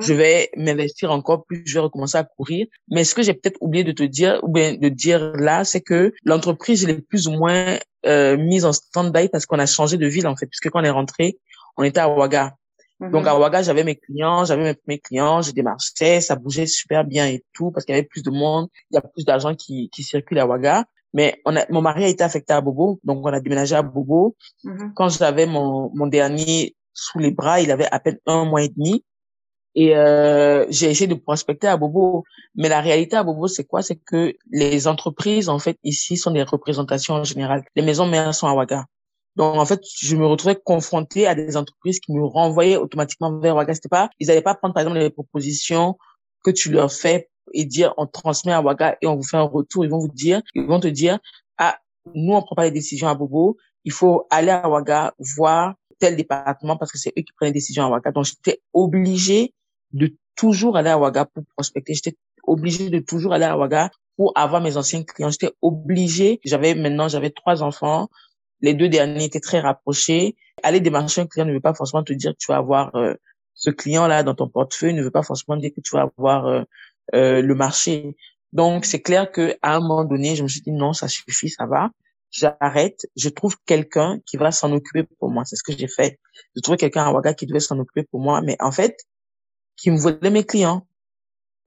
Je vais m'investir encore plus, je vais recommencer à courir. Mais ce que j'ai peut-être oublié de te dire, ou bien de dire là, c'est que l'entreprise, elle est plus ou moins mise en stand-by parce qu'on a changé de ville, en fait. Puisque quand on est rentré, on était à Ouagadougou. Donc, à Ouagadougou, j'avais mes clients, je démarchais, ça bougeait super bien et tout, parce qu'il y avait plus de monde, il y a plus d'argent qui circule à Ouagadougou. Mais mon mari a été affecté à Bobo, donc on a déménagé à Bobo. Quand j'avais mon dernier sous les bras, il avait à peine 1 mois et demi. Et j'ai essayé de prospecter à Bobo. Mais la réalité à Bobo, c'est quoi? C'est que les entreprises, en fait, ici, sont des représentations en général. Les maisons mères sont à Ouagadougou. Donc, en fait, je me retrouvais confrontée à des entreprises qui me renvoyaient automatiquement vers Ouagadougou. Ils n'allaient pas prendre, par exemple, les propositions que tu leur fais et dire, on transmet à Ouagadougou et on vous fait un retour. Ils vont te dire, ah, nous, on prend pas les décisions à Bobo. Il faut aller à Ouagadougou, voir tel département parce que c'est eux qui prennent les décisions à Ouagadougou. Donc, j'étais obligée de toujours aller à Ouagadougou pour prospecter. J'étais obligée de toujours aller à Ouagadougou pour avoir mes anciens clients. J'étais obligée. J'avais 3 enfants. Les 2 derniers étaient très rapprochés. Aller démarcher un client ne veut pas forcément te dire que tu vas avoir ce client-là dans ton portefeuille, ne veut pas forcément dire que tu vas avoir le marché. Donc, c'est clair que à un moment donné, je me suis dit non, ça suffit, ça va. J'arrête, je trouve quelqu'un qui va s'en occuper pour moi. C'est ce que j'ai fait. J'ai trouvé quelqu'un à Ouagadougou qui devait s'en occuper pour moi, mais en fait, qui me volait mes clients.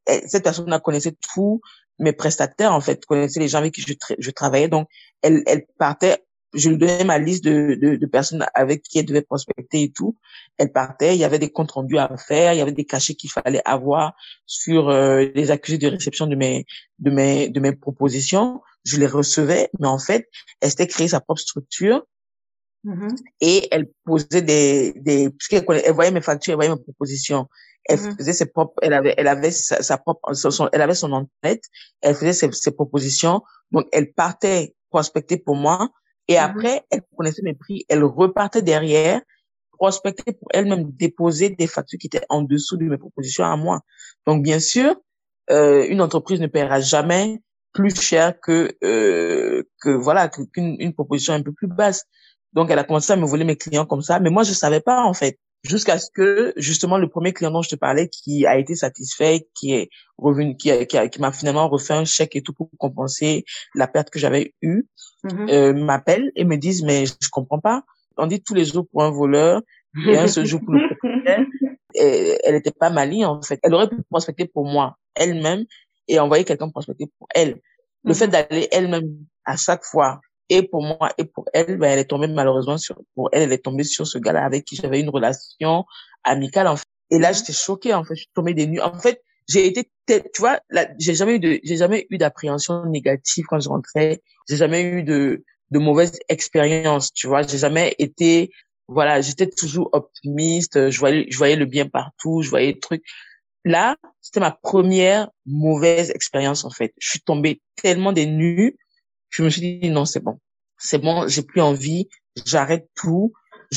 Et cette personne-là connaissait tous mes prestataires, en fait, connaissait les gens avec qui je travaillais. Donc, elle partait. Je lui donnais ma liste de personnes avec qui elle devait prospecter et tout. Elle partait, il y avait des comptes rendus à faire, il y avait des cachets qu'il fallait avoir sur les accusés de réception de mes propositions. Je les recevais, mais en fait, elle s'était créée sa propre structure. Et elle posait puisqu'elle voyait mes factures, elle voyait mes propositions. Elle faisait ses propres, elle avait son en-tête, elle faisait ses propositions. Donc, elle partait prospecter pour moi. Et après, elle connaissait mes prix, elle repartait derrière, prospectait pour elle-même, déposer des factures qui étaient en dessous de mes propositions à moi. Donc, bien sûr, une entreprise ne paiera jamais plus cher qu'une proposition un peu plus basse. Donc, elle a commencé à me voler mes clients comme ça. Mais moi, je savais pas, en fait. Jusqu'à ce que, justement, le premier client dont je te parlais, qui a été satisfait, qui est revenu, qui m'a finalement refait un chèque et tout pour compenser la perte que j'avais eue, m'appelle et me disent, mais je comprends pas. On dit tous les jours pour un voleur et un seul jour pour le propriétaire. Elle était pas maligne, en fait. Elle aurait pu prospecter pour moi, elle-même, et envoyer quelqu'un prospecter pour elle. Le fait d'aller elle-même à chaque fois, et pour moi et pour elle, ben elle est tombée malheureusement sur ce gars-là avec qui j'avais une relation amicale, en fait. Et là j'étais choquée, en fait, je suis tombée des nues. En fait, j'ai jamais eu d'appréhension négative quand je rentrais, j'ai jamais eu de mauvaise expérience, tu vois, j'ai jamais été j'étais toujours optimiste, je voyais le bien partout, je voyais le truc. Là, c'était ma première mauvaise expérience, en fait. Je suis tombée tellement des nues. Je me suis dit, non, c'est bon, j'ai plus envie, j'arrête tout,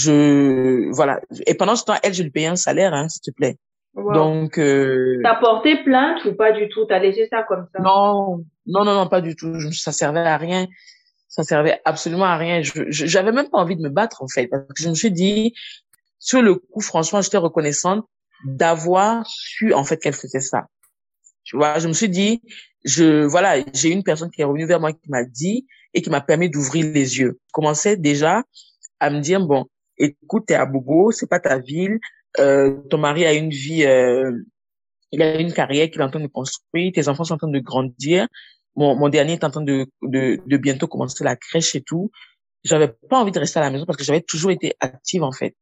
Et pendant ce temps, je lui payais un salaire, hein, s'il te plaît. Wow. Donc, t'as porté plainte ou pas du tout? T'as laissé ça comme ça? Non, pas du tout. Ça servait à rien. Ça servait absolument à rien. J'avais même pas envie de me battre, en fait, parce que je me suis dit, sur le coup, franchement, j'étais reconnaissante d'avoir su, en fait, qu'elle faisait ça. Tu vois, je me suis dit, j'ai une personne qui est revenue vers moi qui m'a dit et qui m'a permis d'ouvrir les yeux. Je commençais déjà à me dire, bon, écoute, t'es à Bobo, c'est pas ta ville, ton mari a une vie, il a une carrière qu'il est en train de construire, tes enfants sont en train de grandir, mon dernier est en train de bientôt commencer la crèche et tout. J'avais pas envie de rester à la maison parce que j'avais toujours été active, en fait.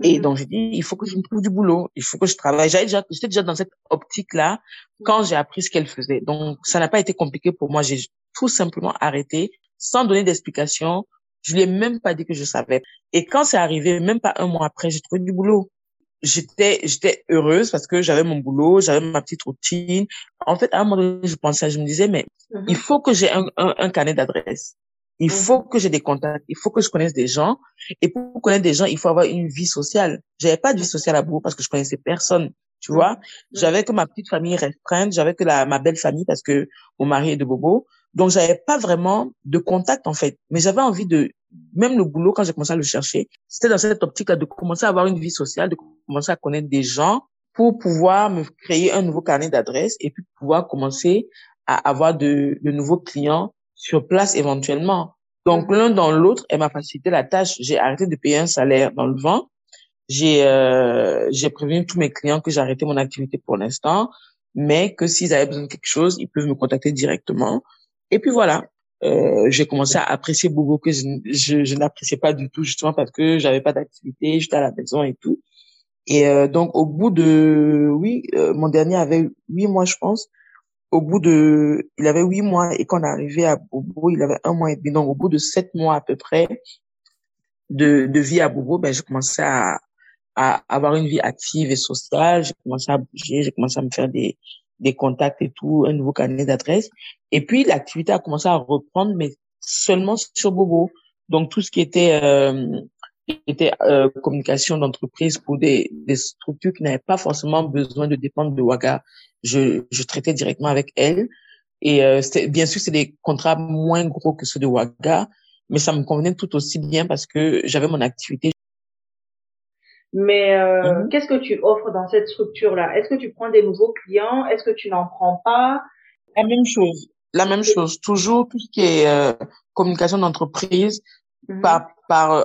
Et donc, j'ai dit, il faut que je me trouve du boulot, il faut que je travaille. J'étais déjà dans cette optique-là quand j'ai appris ce qu'elle faisait. Donc, ça n'a pas été compliqué pour moi. J'ai tout simplement arrêté sans donner d'explication. Je lui ai même pas dit que je savais. Et quand c'est arrivé, même pas 1 mois après, j'ai trouvé du boulot. J'étais heureuse parce que j'avais mon boulot, j'avais ma petite routine. En fait, à un moment donné, je me disais, mais il faut que j'ai un carnet d'adresses. Il faut que j'ai des contacts, il faut que je connaisse des gens. Et pour connaître des gens, il faut avoir une vie sociale. J'avais pas de vie sociale à Bobo parce que je connaissais personne, tu vois. J'avais que ma petite famille restreinte, j'avais que ma belle famille parce que mon mari est de Bobo. Donc, j'avais pas vraiment de contacts, en fait. Mais j'avais envie même le boulot, quand j'ai commencé à le chercher, c'était dans cette optique-là de commencer à avoir une vie sociale, de commencer à connaître des gens pour pouvoir me créer un nouveau carnet d'adresses et puis pouvoir commencer à avoir de nouveaux clients sur place éventuellement. Donc, l'un dans l'autre, elle m'a facilité la tâche. J'ai arrêté de payer un salaire dans le vent. J'ai prévenu tous mes clients que j'arrêtais mon activité pour l'instant, mais que s'ils avaient besoin de quelque chose, ils peuvent me contacter directement. Et puis voilà, j'ai commencé à apprécier Bobo, que je n'appréciais pas du tout, justement parce que j'avais pas d'activité, j'étais à la maison et tout. Et donc au bout de mon dernier avait 8 mois, je pense. Il avait 8 mois et quand on est arrivé à Bobo, il avait 1 mois et demi. Donc au bout de 7 mois à peu près de vie à Bobo, ben j'ai commencé à avoir une vie active et sociale. J'ai commencé à bouger, j'ai commencé à me faire des contacts et tout, un nouveau carnet d'adresses. Et puis, l'activité a commencé à reprendre, mais seulement sur Bobo. Donc, tout ce qui était communication d'entreprise pour des structures qui n'avaient pas forcément besoin de dépendre de Ouaga, je traitais directement avec elles. Et bien sûr, c'est des contrats moins gros que ceux de Ouaga, mais ça me convenait tout aussi bien parce que j'avais mon activité. Mais qu'est-ce que tu offres dans cette structure-là? Est-ce que tu prends des nouveaux clients? Est-ce que tu n'en prends pas? La même chose. Toujours tout ce qui est communication d'entreprise, par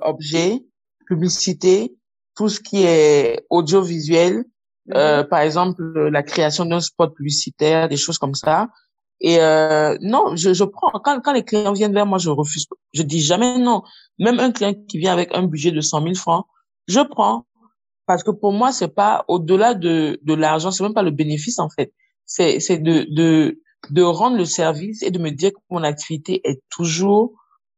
objet, publicité, tout ce qui est audiovisuel, par exemple la création d'un spot publicitaire, des choses comme ça. Et non, je prends quand les clients viennent vers moi, je refuse. Je dis jamais non. Même un client qui vient avec un budget de 100 000 francs, je prends. Parce que pour moi, c'est pas au-delà de l'argent, c'est même pas le bénéfice, en fait. C'est de rendre le service et de me dire que mon activité est toujours,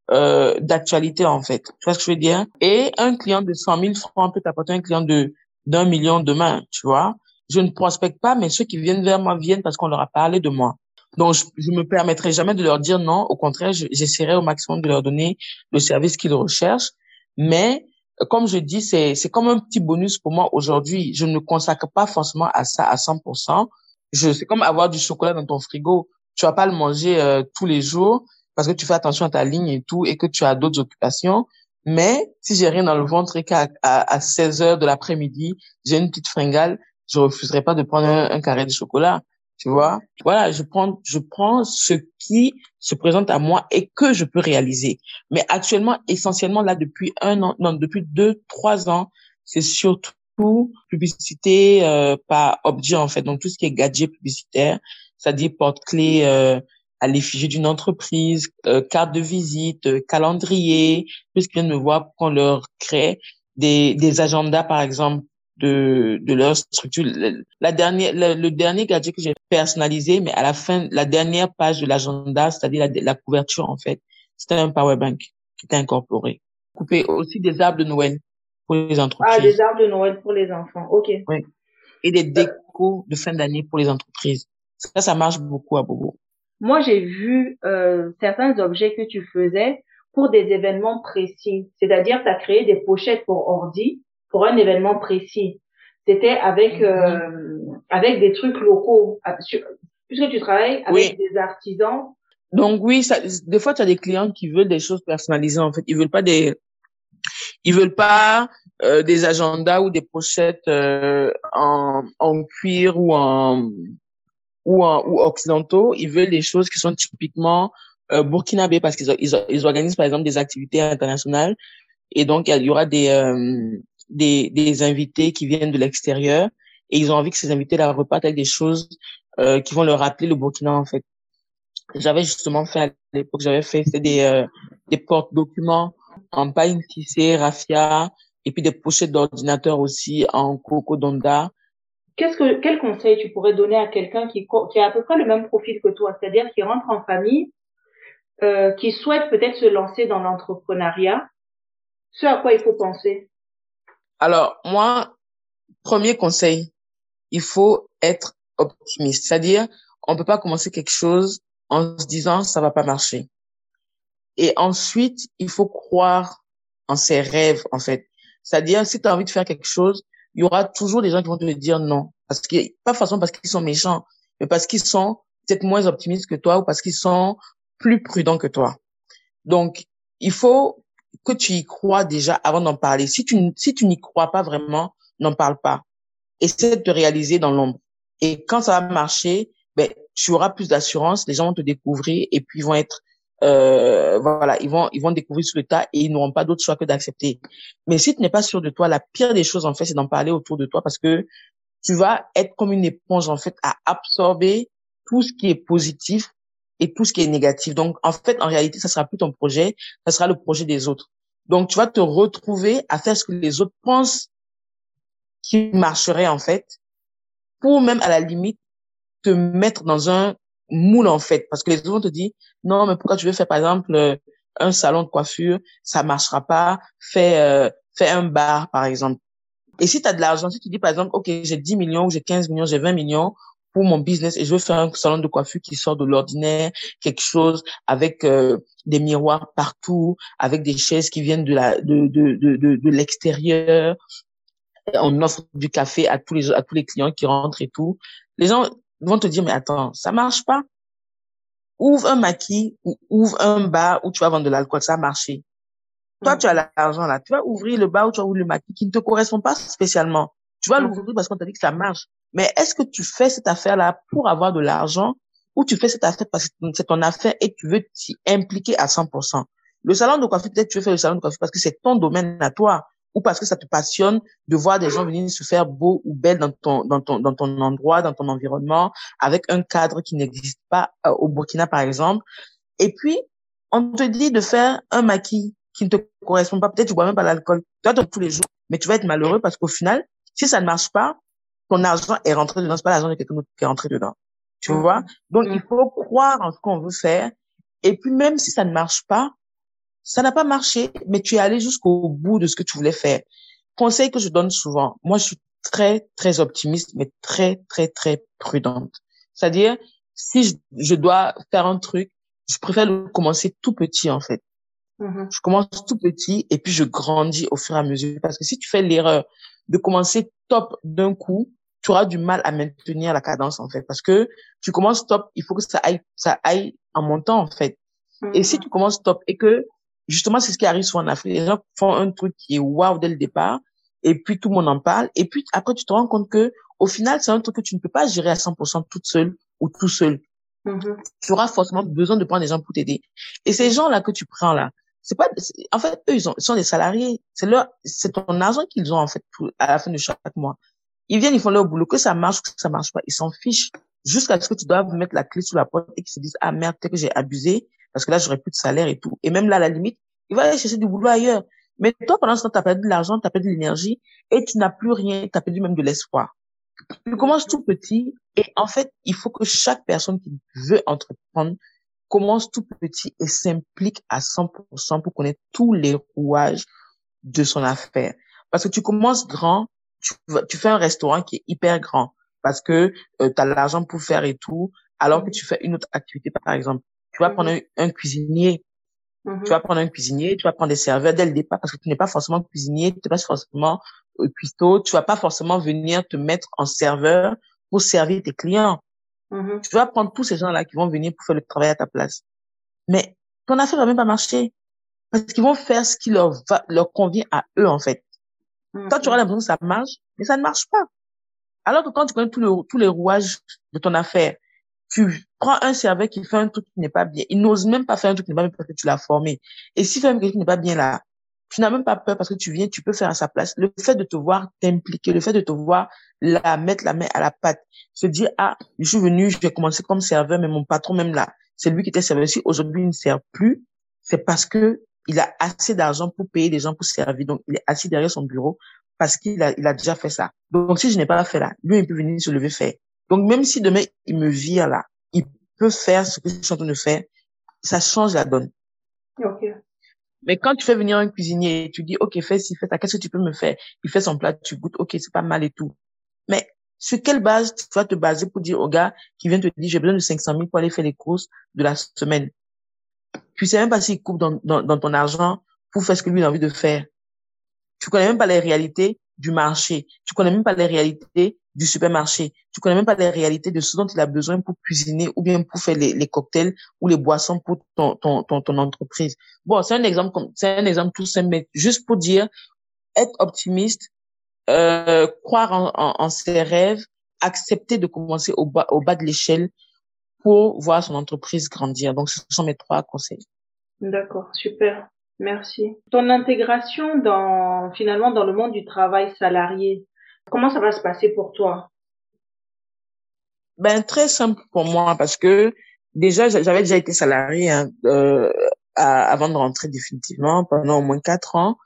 d'actualité, en fait. Tu vois ce que je veux dire? Et un client de 100 000 francs peut t'apporter un client d'1 million demain, tu vois. Je ne prospecte pas, mais ceux qui viennent vers moi viennent parce qu'on leur a parlé de moi. Donc, je me permettrai jamais de leur dire non. Au contraire, j'essaierai au maximum de leur donner le service qu'ils recherchent. Mais, comme je dis, c'est comme un petit bonus pour moi aujourd'hui. Je ne consacre pas forcément à ça à 100%. C'est comme avoir du chocolat dans ton frigo. Tu vas pas le manger tous les jours parce que tu fais attention à ta ligne et tout et que tu as d'autres occupations. Mais si j'ai rien dans le ventre et qu'à 16 heures de l'après-midi, j'ai une petite fringale, je refuserai pas de prendre un carré de chocolat. Tu vois? Voilà, je prends ce qui se présente à moi et que je peux réaliser. Mais actuellement, essentiellement, là, depuis 2-3 ans, c'est surtout publicité, par objet, en fait. Donc, tout ce qui est gadget publicitaire, c'est-à-dire porte-clés, à l'effigie d'une entreprise, carte de visite, calendrier, tout ce qu'ils viennent me voir qu'on leur crée des agendas, par exemple, de leur structure. Le dernier gadget que j'ai personnalisé, mais à la fin, la dernière page de l'agenda, c'est-à-dire la couverture, en fait, c'était un powerbank qui était incorporé. Couper aussi des arbres de Noël pour les entreprises. Ah, des arbres de Noël pour les enfants. OK. Oui. Et des décos de fin d'année pour les entreprises. Ça marche beaucoup à Bobo. Moi, j'ai vu, certains objets que tu faisais pour des événements précis. C'est-à-dire, tu as créé des pochettes pour ordi pour un événement précis. C'était avec des trucs locaux, puisque tu travailles avec des artisans. Donc oui, des fois tu as des clients qui veulent des choses personnalisées, en fait. Ils veulent pas des agendas ou des pochettes en cuir ou occidentaux. Ils veulent des choses qui sont typiquement burkinabé, parce qu'ils organisent par exemple des activités internationales, et donc il y aura des invités qui viennent de l'extérieur, et ils ont envie que ces invités-là repartent avec des choses qui vont leur rappeler le Burkina, en fait. J'avais justement fait, à l'époque, c'était des porte-documents en paille tissée, raffia, et puis des pochettes d'ordinateur aussi en cocodonda. Quel conseil tu pourrais donner à quelqu'un qui a à peu près le même profil que toi, c'est-à-dire qui rentre en famille, qui souhaite peut-être se lancer dans l'entrepreneuriat, ce à quoi il faut penser? Alors, moi, premier conseil, il faut être optimiste. C'est-à-dire, on peut pas commencer quelque chose en se disant, ça va pas marcher. Et ensuite, il faut croire en ses rêves, en fait. C'est-à-dire, si tu as envie de faire quelque chose, il y aura toujours des gens qui vont te dire non. Parce que, pas forcément parce qu'ils sont méchants, mais parce qu'ils sont peut-être moins optimistes que toi ou parce qu'ils sont plus prudents que toi. Donc, il faut que tu y crois déjà avant d'en parler. Si tu n'y crois pas vraiment, n'en parle pas. essaie de te réaliser dans l'ombre. Et quand ça va marcher, ben, tu auras plus d'assurance, les gens vont te découvrir et puis ils vont être, voilà, ils vont découvrir sur le tas et ils n'auront pas d'autre choix que d'accepter. Mais si tu n'es pas sûr de toi, la pire des choses, en fait, c'est d'en parler autour de toi parce que tu vas être comme une éponge, en fait, à absorber tout ce qui est positif et tout ce qui est négatif. Donc, en fait, en réalité, ça sera plus ton projet, ça sera le projet des autres. Donc, tu vas te retrouver à faire ce que les autres pensent qui marcherait, en fait, pour même, à la limite, te mettre dans un moule, en fait. Parce que les autres vont te dire, non, mais pourquoi tu veux faire, par exemple, un salon de coiffure, ça marchera pas, fais un bar, par exemple. Et si tu as de l'argent, si tu dis, par exemple, OK, j'ai 10 millions, j'ai 15 millions, j'ai 20 millions pour mon business et je veux faire un salon de coiffure qui sort de l'ordinaire, quelque chose avec des miroirs partout, avec des chaises qui viennent de l'extérieur. On offre du café à tous les clients qui rentrent et tout. Les gens vont te dire, mais attends, ça marche pas. Ouvre un maquis ou ouvre un bar où tu vas vendre de l'alcool, ça a marché. Toi, tu as l'argent là. Tu vas ouvrir le bar ou tu vas ouvrir le maquis qui ne te correspond pas spécialement. Tu vas l'ouvrir parce qu'on t'a dit que ça marche. Mais est-ce que tu fais cette affaire-là pour avoir de l'argent ou tu fais cette affaire parce que c'est ton affaire et tu veux t'y impliquer à 100%? Le salon de coiffure, peut-être tu veux faire le salon de coiffure parce que c'est ton domaine à toi ou parce que ça te passionne de voir des gens venir se faire beau ou belle dans ton endroit, dans ton environnement, avec un cadre qui n'existe pas au Burkina, par exemple. Et puis, on te dit de faire un maquis qui ne te correspond pas. Peut-être tu bois même pas l'alcool. Tu attends tous les jours, mais tu vas être malheureux parce qu'au final, si ça ne marche pas, ton argent est rentré dedans. C'est pas l'argent de quelqu'un d'autre qui est rentré dedans. Tu vois? Donc, il faut croire en ce qu'on veut faire. Et puis, même si ça ne marche pas, ça n'a pas marché, mais tu es allé jusqu'au bout de ce que tu voulais faire. Conseil que je donne souvent. Moi, je suis très, très optimiste, mais très, très, très prudente. C'est-à-dire, si je dois faire un truc, je préfère le commencer tout petit, en fait. Je commence tout petit et puis je grandis au fur et à mesure. Parce que si tu fais l'erreur de commencer top d'un coup, tu auras du mal à maintenir la cadence, en fait. Parce que tu commences top, il faut que ça aille en montant, en fait. Et si tu commences top et que, justement, c'est ce qui arrive souvent en Afrique, les gens font un truc qui est waouh dès le départ et puis tout le monde en parle. Et puis après, tu te rends compte que au final, c'est un truc que tu ne peux pas gérer à 100% toute seule ou tout seul. Tu auras forcément besoin de prendre des gens pour t'aider. Et ces gens-là que tu prends là, c'est pas, en fait, eux, ils sont des salariés. C'est ton argent qu'ils ont, en fait, à la fin de chaque mois. Ils viennent, ils font leur boulot, que ça marche, que ça marche pas. Ils s'en fichent. Jusqu'à ce que tu doives mettre la clé sous la porte et qu'ils se disent, ah merde, peut-être que j'ai abusé, parce que là, j'aurais plus de salaire et tout. Et même là, à la limite, ils vont aller chercher du boulot ailleurs. Mais toi, pendant ce temps, t'as perdu de l'argent, t'as perdu de l'énergie et tu n'as plus rien, t'as perdu même de l'espoir. Tu commences tout petit et en fait, il faut que chaque personne qui veut entreprendre commence tout petit et s'implique à 100% pour connaître tous les rouages de son affaire. Parce que tu commences grand, tu fais un restaurant qui est hyper grand parce que tu as l'argent pour faire et tout, alors que tu fais une autre activité, par exemple. Tu vas prendre un cuisinier, tu vas prendre des serveurs dès le départ parce que tu n'es pas forcément cuisinier, tu n'es pas forcément cuistot, tu vas pas forcément venir te mettre en serveur pour servir tes clients. Tu vas prendre tous ces gens-là qui vont venir pour faire le travail à ta place. Mais ton affaire va même pas marcher. Parce qu'ils vont faire ce qui leur convient à eux, en fait. Toi, tu auras l'impression que ça marche, mais ça ne marche pas. Alors que quand tu connais tous les rouages de ton affaire, tu prends un serveur qui fait un truc qui n'est pas bien. Il n'ose même pas faire un truc qui n'est pas bien parce que tu l'as formé. Et s'il fait un truc qui n'est pas bien là, tu n'as même pas peur parce que tu viens, tu peux faire à sa place. Le fait de te voir t'impliquer, le fait de te voir mettre la main à la pâte, se dire, ah, je suis venu, j'ai commencé comme serveur, mais mon patron même là, c'est lui qui était serveur. Si aujourd'hui il ne sert plus, c'est parce que il a assez d'argent pour payer des gens pour servir. Donc, il est assis derrière son bureau parce qu'il a déjà fait ça. Donc, si je n'ai pas fait là, lui, il peut venir se lever faire. Donc, même si demain, il me vire là, il peut faire ce que je suis en train de faire, ça change la donne. OK. Mais quand tu fais venir un cuisinier et tu dis, OK, fais ci, fais ça, qu'est-ce que tu peux me faire? Il fait son plat, tu goûtes, OK, c'est pas mal et tout. Mais sur quelle base tu vas te baser pour dire au gars qui vient te dire, j'ai besoin de 500 000 pour aller faire les courses de la semaine? Tu sais même pas s'il coupe dans ton argent pour faire ce que lui a envie de faire. Tu connais même pas les réalités du marché. Tu connais même pas les réalités du supermarché. Tu connais même pas les réalités de ce dont il a besoin pour cuisiner ou bien pour faire les cocktails ou les boissons pour ton entreprise. Bon, c'est un exemple tout simple, mais juste pour dire, être optimiste, croire en ses rêves, accepter de commencer au bas de l'échelle pour voir son entreprise grandir. Donc, ce sont mes 3 conseils. D'accord, super. Merci. Ton intégration finalement dans le monde du travail salarié, comment ça va se passer pour toi? Ben, très simple pour moi, parce que déjà, j'avais déjà été salariée, hein, avant de rentrer définitivement, pendant au moins 4 ans.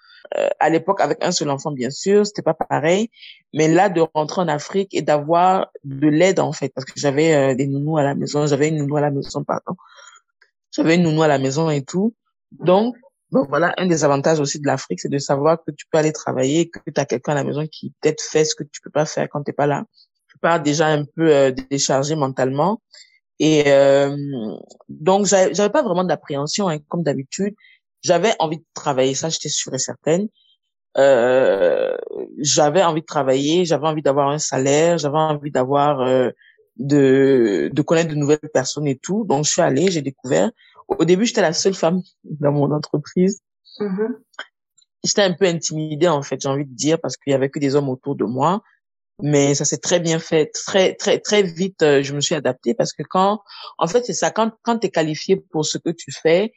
À l'époque, avec un seul enfant, bien sûr, c'était pas pareil. Mais là, de rentrer en Afrique et d'avoir de l'aide, en fait, parce que j'avais des nounous à la maison, j'avais une nounou à la maison et tout. Donc, bon, voilà, un des avantages aussi de l'Afrique, c'est de savoir que tu peux aller travailler, que tu as quelqu'un à la maison qui peut-être fait ce que tu peux pas faire quand t'es pas là. Tu pars déjà un peu déchargé mentalement. Et donc, j'avais pas vraiment d'appréhension, hein, comme d'habitude. J'avais envie de travailler, ça j'étais sûre et certaine. J'avais envie de travailler, j'avais envie d'avoir un salaire, j'avais envie d'avoir de connaître de nouvelles personnes et tout. Donc je suis allée, j'ai découvert. Au début, j'étais la seule femme dans mon entreprise. Mm-hmm. J'étais un peu intimidée, en fait, j'ai envie de dire, parce qu'il y avait que des hommes autour de moi. Mais ça s'est très bien fait, très très très vite. Je me suis adaptée, parce que quand t'es qualifiée pour ce que tu fais,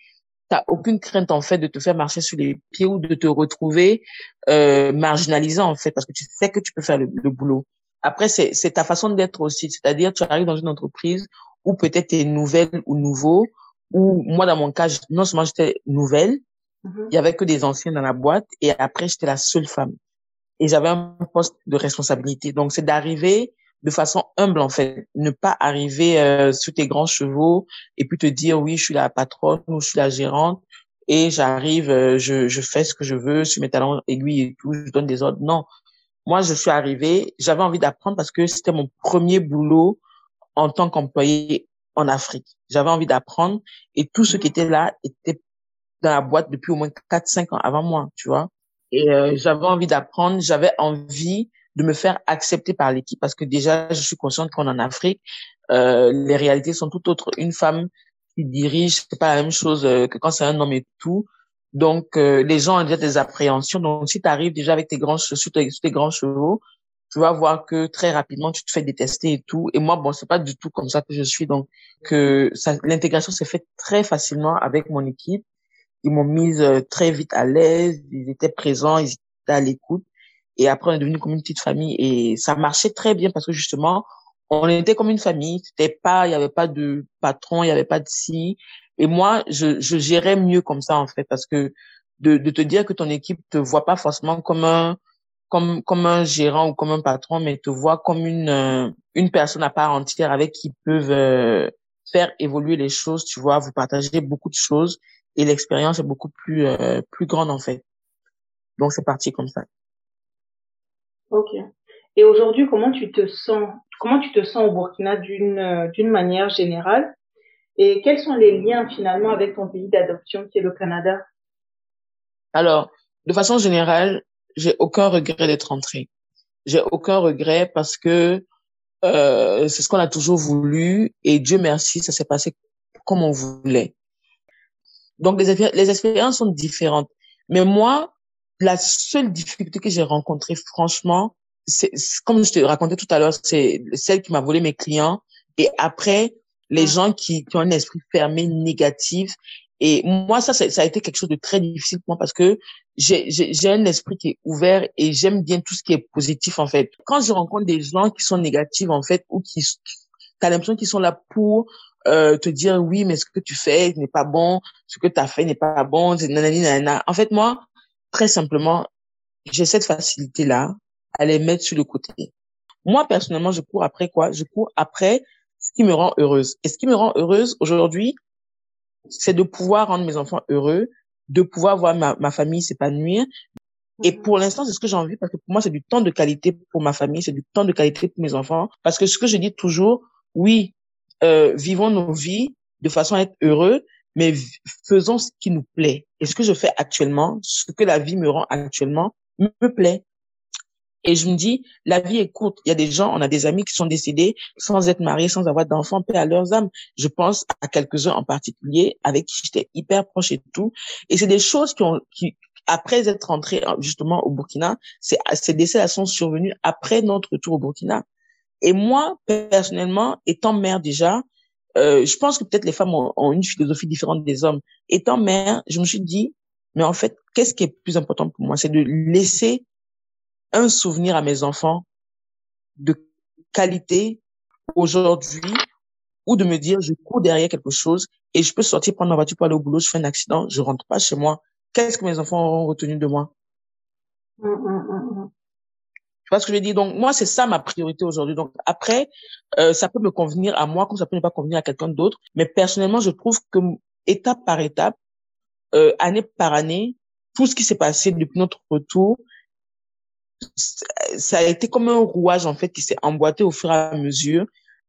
t'as aucune crainte, en fait, de te faire marcher sur les pieds ou de te retrouver marginalisant, en fait, parce que tu sais que tu peux faire le boulot. Après, c'est ta façon d'être aussi, c'est-à-dire tu arrives dans une entreprise où peut-être t'es nouvelle ou nouveau, où moi, dans mon cas, non seulement j'étais nouvelle, il y avait que des anciens dans la boîte, et après j'étais la seule femme. Et j'avais un poste de responsabilité. Donc, c'est d'arriver de façon humble, en fait, ne pas arriver sous tes grands chevaux et puis te dire oui, je suis la patronne ou je suis la gérante et j'arrive, je fais ce que je veux sur mes talons aiguilles et tout, je donne des ordres. Non, moi je suis arrivée, j'avais envie d'apprendre parce que c'était mon premier boulot en tant qu'employée en Afrique. J'avais envie d'apprendre et tout ce qui était là était dans la boîte depuis au moins 4-5 ans avant moi, tu vois. Et j'avais envie d'apprendre, j'avais envie de me faire accepter par l'équipe, parce que déjà je suis consciente qu'en Afrique les réalités sont tout autres. Une femme qui dirige, c'est pas la même chose que quand c'est un homme et tout. Donc les gens ont déjà des appréhensions. Donc si tu arrives déjà avec tes grands chevaux, tu vas voir que très rapidement tu te fais détester et tout. Et moi, bon, c'est pas du tout comme ça que je suis. Donc l'intégration s'est faite très facilement avec mon équipe. Ils m'ont mise très vite à l'aise, ils étaient présents, ils étaient à l'écoute. Et après, on est devenu comme une petite famille et ça marchait très bien parce que justement, on était comme une famille. Il n'y avait pas de patron, il n'y avait pas de si. Et moi, je gérais mieux comme ça, en fait, parce que de te dire que ton équipe te voit pas forcément comme un gérant ou comme un patron, mais te voit comme une personne à part entière avec qui ils peuvent faire évoluer les choses, tu vois, vous partagez beaucoup de choses et l'expérience est beaucoup plus grande, en fait. Donc, c'est parti comme ça. Ok. Et aujourd'hui, comment tu te sens? Comment tu te sens au Burkina d'une manière générale? Et quels sont les liens finalement avec ton pays d'adoption qui est le Canada? Alors, de façon générale, j'ai aucun regret d'être rentrée. J'ai aucun regret parce que c'est ce qu'on a toujours voulu et Dieu merci, ça s'est passé comme on voulait. Donc les expériences sont différentes. Mais moi, la seule difficulté que j'ai rencontrée, franchement, c'est comme je te racontais tout à l'heure, c'est celle qui m'a volé mes clients. Et après, les gens qui ont un esprit fermé, négatif. Et moi, ça a été quelque chose de très difficile pour moi parce que j'ai un esprit qui est ouvert et j'aime bien tout ce qui est positif, en fait. Quand je rencontre des gens qui sont négatifs, en fait, ou qui, t'as l'impression qu'ils sont là pour te dire oui, mais ce que tu fais n'est pas bon, ce que t'as fait n'est pas bon, nanani, nanana. En fait, moi, très simplement, j'ai cette facilité-là à les mettre sur le côté. Moi, personnellement, je cours après quoi? Je cours après ce qui me rend heureuse. Et ce qui me rend heureuse aujourd'hui, c'est de pouvoir rendre mes enfants heureux, de pouvoir voir ma famille s'épanouir. Et pour l'instant, c'est ce que j'ai envie, parce que pour moi, c'est du temps de qualité pour ma famille, c'est du temps de qualité pour mes enfants. Parce que ce que je dis toujours, oui, vivons nos vies de façon à être heureux, mais faisons ce qui nous plaît. Et ce que je fais actuellement, ce que la vie me rend actuellement, me plaît. Et je me dis, la vie est courte. Il y a des gens, on a des amis qui sont décédés sans être mariés, sans avoir d'enfants, paix à leurs âmes. Je pense à quelques-uns en particulier avec qui j'étais hyper proche et tout. Et c'est des choses qui ont, qui, Après être rentré justement au Burkina, ces décès-là sont survenus après notre retour au Burkina. Et moi, personnellement, étant mère déjà, je pense que peut-être les femmes ont une philosophie différente des hommes. Étant mère, je me suis dit, mais en fait, qu'est-ce qui est plus important pour moi? C'est de laisser un souvenir à mes enfants de qualité aujourd'hui, ou de me dire, je cours derrière quelque chose et je peux sortir, prendre ma voiture pour aller au boulot, je fais un accident, je rentre pas chez moi. Qu'est-ce que mes enfants auront retenu de moi? Tu vois ce que je dis? Donc, moi, c'est ça ma priorité aujourd'hui. Donc, après, ça peut me convenir à moi comme ça peut ne pas convenir à quelqu'un d'autre. Mais personnellement, je trouve que étape par étape, année par année, tout ce qui s'est passé depuis notre retour, ça a été comme un rouage, en fait, qui s'est emboîté au fur et à mesure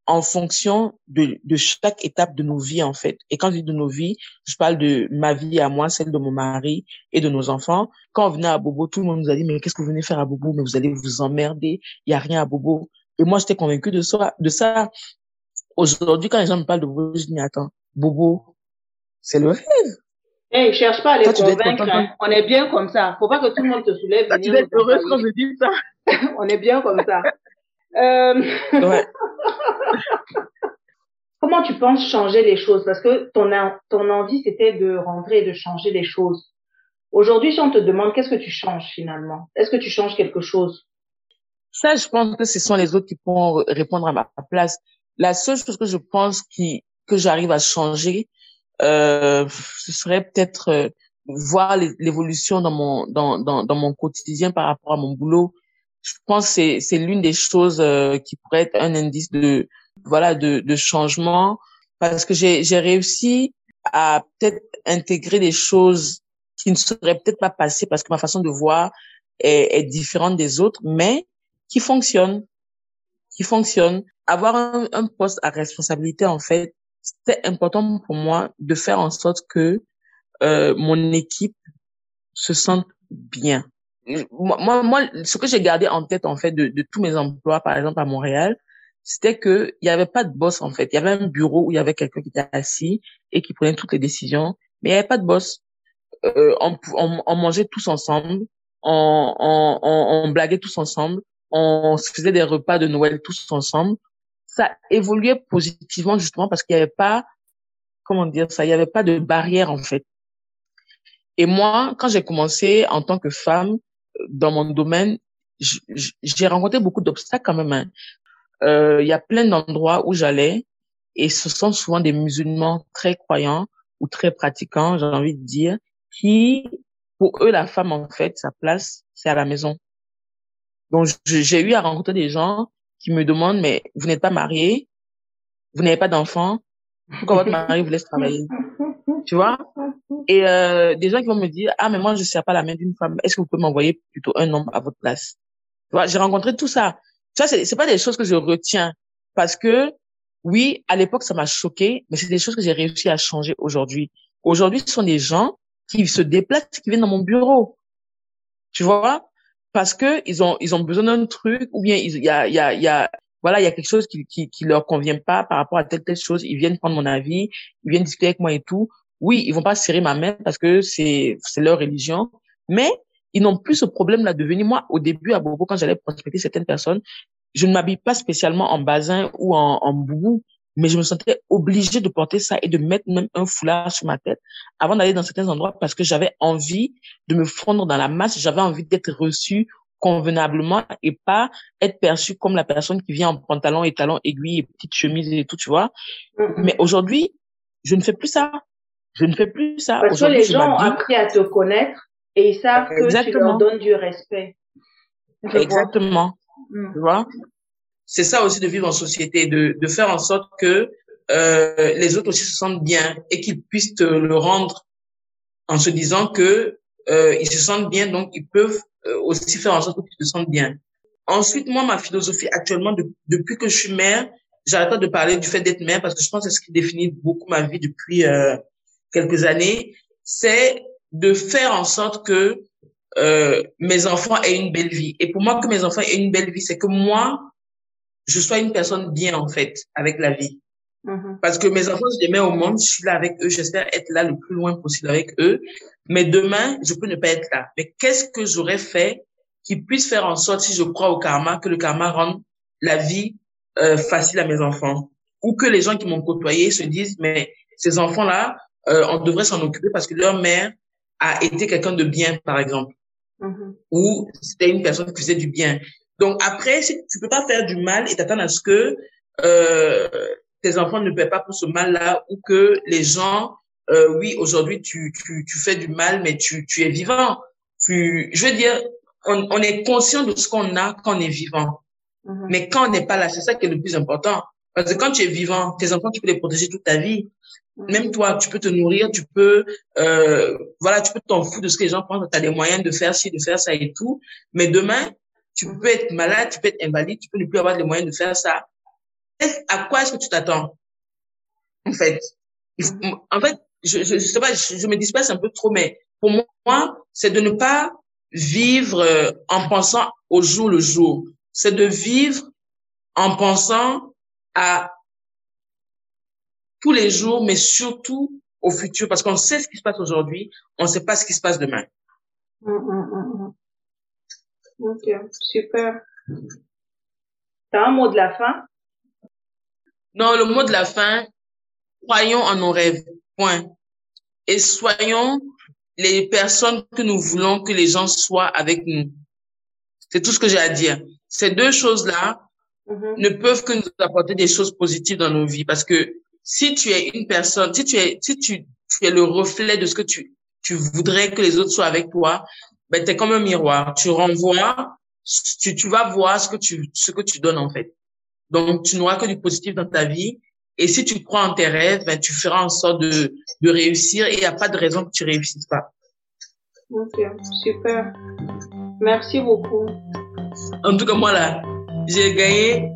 en fonction de chaque étape de nos vies, en fait. Et quand je dis de nos vies, je parle de ma vie à moi, celle de mon mari et de nos enfants. Quand on venait à Bobo, tout le monde nous a dit, mais qu'est-ce que vous venez faire à Bobo? Mais vous allez vous emmerder, il n'y a rien à Bobo. Et moi, j'étais convaincue de ça. Aujourd'hui, quand les gens me parlent de Bobo, je dis, mais attends, Bobo, c'est le rêve. Hey, je cherche pas à les convaincre. Hein. On est bien comme ça. Faut pas que tout le monde te soulève. Tu vas être heureuse quand je dis ça. On est bien comme ça. Ouais. Comment tu penses changer les choses? Parce que ton envie, c'était de rentrer et de changer les choses. Aujourd'hui, si on te demande, qu'est-ce que tu changes finalement? Est-ce que tu changes quelque chose? Ça, je pense que ce sont les autres qui pourront répondre à ma place. La seule chose que je pense que j'arrive à changer, ce serait peut-être voir l'évolution dans mon quotidien par rapport à mon boulot. Je pense que c'est l'une des choses qui pourrait être un indice de changement, parce que j'ai réussi à peut-être intégrer des choses qui ne seraient peut-être pas passées parce que ma façon de voir est différente des autres, mais qui fonctionne. Avoir un poste à responsabilité, en fait, c'était important pour moi de faire en sorte que mon équipe se sente bien. Moi, ce que j'ai gardé en tête, en fait, de tous mes emplois, par exemple à Montréal, c'était que il y avait pas de boss, en fait. Il y avait un bureau où il y avait quelqu'un qui était assis et qui prenait toutes les décisions, mais il y avait pas de boss. On mangeait tous ensemble, on blaguait tous ensemble, on se faisait des repas de Noël tous ensemble. Ça évoluait positivement, justement, parce qu'il y avait pas, il y avait pas de barrière, en fait. Et moi, quand j'ai commencé en tant que femme dans mon domaine, j'ai rencontré beaucoup d'obstacles quand même. Il y a plein d'endroits où j'allais et ce sont souvent des musulmans très croyants ou très pratiquants, j'ai envie de dire, qui, pour eux, la femme, en fait, sa place, c'est à la maison. Donc, j'ai eu à rencontrer des gens qui me demandent, mais vous n'êtes pas mariée, vous n'avez pas d'enfant, pourquoi votre mari vous laisse travailler? Tu vois? Et des gens qui vont me dire, ah, mais moi, je ne sers pas la main d'une femme. Est-ce que vous pouvez m'envoyer plutôt un homme à votre place? Tu vois, j'ai rencontré tout ça. Ça, c'est pas des choses que je retiens. Parce que, oui, à l'époque, ça m'a choquée, mais c'est des choses que j'ai réussi à changer aujourd'hui. Aujourd'hui, ce sont des gens qui se déplacent, qui viennent dans mon bureau. Tu vois? Parce que ils ont besoin d'un truc, ou bien il y a quelque chose qui leur convient pas par rapport à telle chose. Ils viennent prendre mon avis, ils viennent discuter avec moi et tout. Oui, ils vont pas serrer ma main parce que c'est leur religion, mais ils n'ont plus ce problème-là de venir. Moi, au début, à Bobo, quand j'allais prospecter certaines personnes, je ne m'habille pas spécialement en bazin ou en boubou, mais je me sentais obligée de porter ça et de mettre même un foulard sur ma tête avant d'aller dans certains endroits parce que j'avais envie de me fondre dans la masse, j'avais envie d'être reçue convenablement et pas être perçue comme la personne qui vient en pantalon et talons aiguilles et petite chemise et tout, tu vois. Mais aujourd'hui, je ne fais plus ça. Parce que les gens ont appris à te connaître et ils savent que tu leur donnes du respect. Exactement. Tu vois? C'est ça aussi de vivre en société, de faire en sorte que les autres aussi se sentent bien et qu'ils puissent te le rendre en se disant que ils se sentent bien, donc ils peuvent aussi faire en sorte que tu te sentes bien. Ensuite, moi, ma philosophie actuellement, depuis que je suis mère, j'arrête pas de parler du fait d'être mère parce que je pense que c'est ce qui définit beaucoup ma vie depuis quelques années, c'est de faire en sorte que mes enfants aient une belle vie. Et pour moi, que mes enfants aient une belle vie, c'est que moi, je sois une personne bien, en fait, avec la vie. Parce que mes enfants, je les mets au monde, je suis là avec eux, j'espère être là le plus loin possible avec eux. Mais demain, je peux ne pas être là. Mais qu'est-ce que j'aurais fait qui puisse faire en sorte, si je crois au karma, que le karma rende la vie facile à mes enfants, ou que les gens qui m'ont côtoyé se disent, mais ces enfants-là, on devrait s'en occuper parce que leur mère a été quelqu'un de bien, par exemple, ou c'était une personne qui faisait du bien. Donc après, tu peux pas faire du mal et t'attendre à ce que tes enfants ne paient pas pour ce mal-là, ou que les gens, oui, aujourd'hui tu fais du mal, mais tu es vivant. Je veux dire, on est conscient de ce qu'on a quand on est vivant. Mais quand on n'est pas là, c'est ça qui est le plus important. Parce que quand tu es vivant, tes enfants, tu peux les protéger toute ta vie. Même toi, tu peux te nourrir, tu peux, voilà, tu peux t'en foutre de ce que les gens pensent. Tu as des moyens de faire ci, de faire ça et tout. Mais demain, tu peux être malade, tu peux être invalide, tu peux ne plus avoir les moyens de faire ça. À quoi est-ce que tu t'attends? En fait, je sais pas, je me disperse un peu trop, mais pour moi, c'est de ne pas vivre en pensant au jour le jour. C'est de vivre en pensant à tous les jours, mais surtout au futur, parce qu'on sait ce qui se passe aujourd'hui, on ne sait pas ce qui se passe demain. Ok, super. T'as un mot de la fin? Non, le mot de la fin, croyons en nos rêves, point. Et soyons les personnes que nous voulons que les gens soient avec nous. C'est tout ce que j'ai à dire. Ces deux choses-là ne peuvent que nous apporter des choses positives dans nos vies, parce que si tu es une personne, si tu es le reflet de ce que tu voudrais que les autres soient avec toi, ben t'es comme un miroir. Tu renvoies, tu vas voir ce que tu donnes en fait. Donc tu n'auras que du positif dans ta vie. Et si tu crois en tes rêves, ben tu feras en sorte de réussir. Et il n'y a pas de raison que tu réussisses pas. Ok, super. Merci beaucoup. En tout cas moi là, j'ai gagné.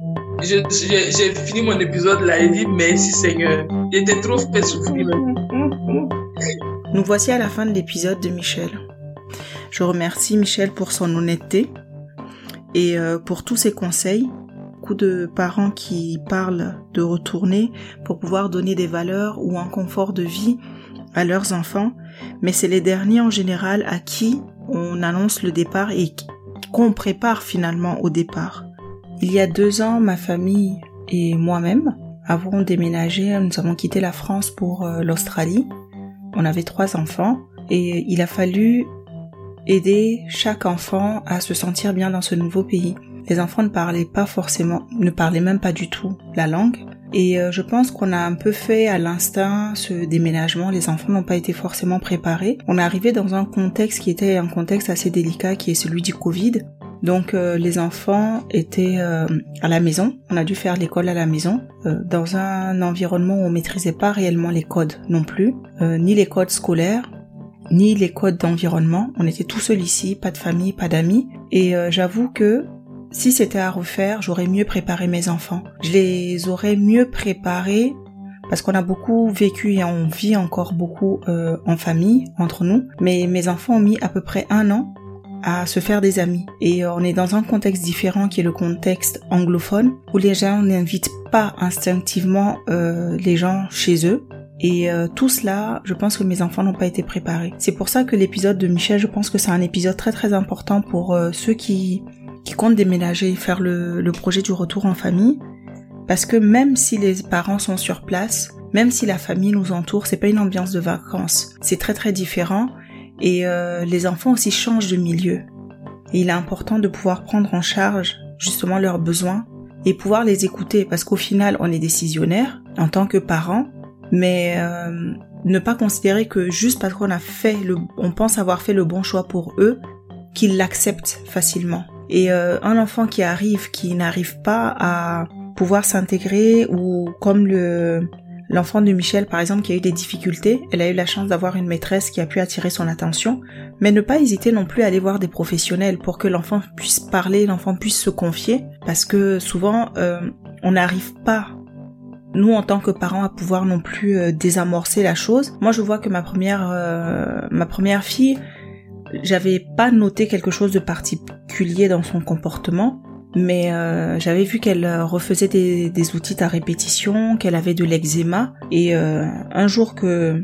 J'ai fini mon épisode là et dit merci Seigneur. J'étais trop fait souffrir. Nous voici à la fin de l'épisode de Michel. Je remercie Michel pour son honnêteté et pour tous ses conseils. Beaucoup de parents qui parlent de retourner pour pouvoir donner des valeurs ou un confort de vie à leurs enfants, mais c'est les derniers en général à qui on annonce le départ et qu'on prépare finalement au départ. Il y a 2 ans, ma famille et moi-même avons déménagé, nous avons quitté la France pour l'Australie. On avait 3 enfants et il a fallu aider chaque enfant à se sentir bien dans ce nouveau pays. Les enfants ne parlaient même pas du tout la langue. Et je pense qu'on a un peu fait à l'instinct ce déménagement, les enfants n'ont pas été forcément préparés. On est arrivé dans un contexte qui était un contexte assez délicat qui est celui du Covid. Donc les enfants étaient à la maison, on a dû faire l'école à la maison, dans un environnement où on maîtrisait pas réellement les codes non plus, ni les codes scolaires, ni les codes d'environnement. On était tout seul ici, pas de famille, pas d'amis. Et j'avoue que si c'était à refaire, j'aurais mieux préparé mes enfants. Je les aurais mieux préparés parce qu'on a beaucoup vécu et on vit encore beaucoup en famille, entre nous. Mais mes enfants ont mis à peu près 1 an à se faire des amis. Et on est dans un contexte différent qui est le contexte anglophone où les gens n'invitent pas instinctivement les gens chez eux. Et tout cela, je pense que mes enfants n'ont pas été préparés. C'est pour ça que l'épisode de Michel, je pense que c'est un épisode très très important pour ceux qui comptent déménager et faire le projet du retour en famille. Parce que même si les parents sont sur place, même si la famille nous entoure, c'est pas une ambiance de vacances. C'est très très différent. Et les enfants aussi changent de milieu. Et il est important de pouvoir prendre en charge justement leurs besoins et pouvoir les écouter parce qu'au final, on est décisionnaire en tant que parents, mais ne pas considérer que juste parce qu'on a on pense avoir fait le bon choix pour eux, qu'ils l'acceptent facilement. Et un enfant qui n'arrive pas à pouvoir s'intégrer ou comme l'enfant de Michel, par exemple, qui a eu des difficultés, elle a eu la chance d'avoir une maîtresse qui a pu attirer son attention, mais ne pas hésiter non plus à aller voir des professionnels pour que l'enfant puisse parler, l'enfant puisse se confier, parce que souvent, on n'arrive pas, nous en tant que parents, à pouvoir non plus désamorcer la chose. Moi, je vois que ma première fille, j'avais pas noté quelque chose de particulier dans son comportement, mais j'avais vu qu'elle refaisait des outites à répétition, qu'elle avait de l'eczéma. Et un jour que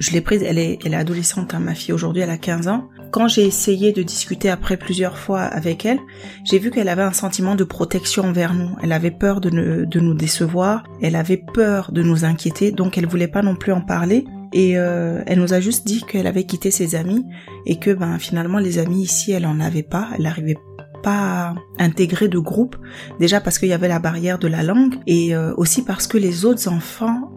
Je l'ai prise, elle est adolescente, hein, ma fille aujourd'hui, elle a 15 ans. Quand j'ai essayé de discuter après plusieurs fois avec elle, j'ai vu qu'elle avait un sentiment de protection envers nous. Elle avait peur de nous décevoir, elle avait peur de nous inquiéter, donc elle voulait pas non plus en parler. Et elle nous a juste dit qu'elle avait quitté ses amis et que ben finalement les amis ici, elle en avait pas, elle n'arrivait pas à intégrer de groupe, déjà parce qu'il y avait la barrière de la langue et aussi parce que les autres enfants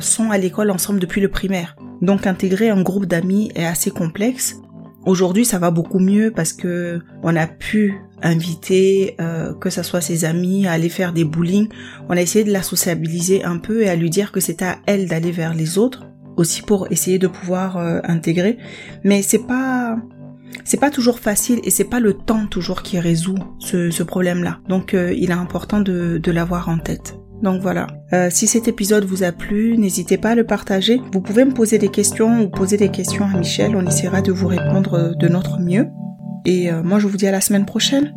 sont à l'école ensemble depuis le primaire. Donc intégrer un groupe d'amis est assez complexe. Aujourd'hui, ça va beaucoup mieux parce que on a pu inviter que ça soit ses amis à aller faire des bowling. On a essayé de la sociabiliser un peu et à lui dire que c'était à elle d'aller vers les autres aussi pour essayer de pouvoir intégrer. Mais c'est pas toujours facile et c'est pas le temps toujours qui résout ce problème-là. Donc il est important de l'avoir en tête. Donc voilà, si cet épisode vous a plu, n'hésitez pas à le partager. Vous pouvez me poser des questions ou poser des questions à Michel, on essaiera de vous répondre de notre mieux. Et moi je vous dis à la semaine prochaine.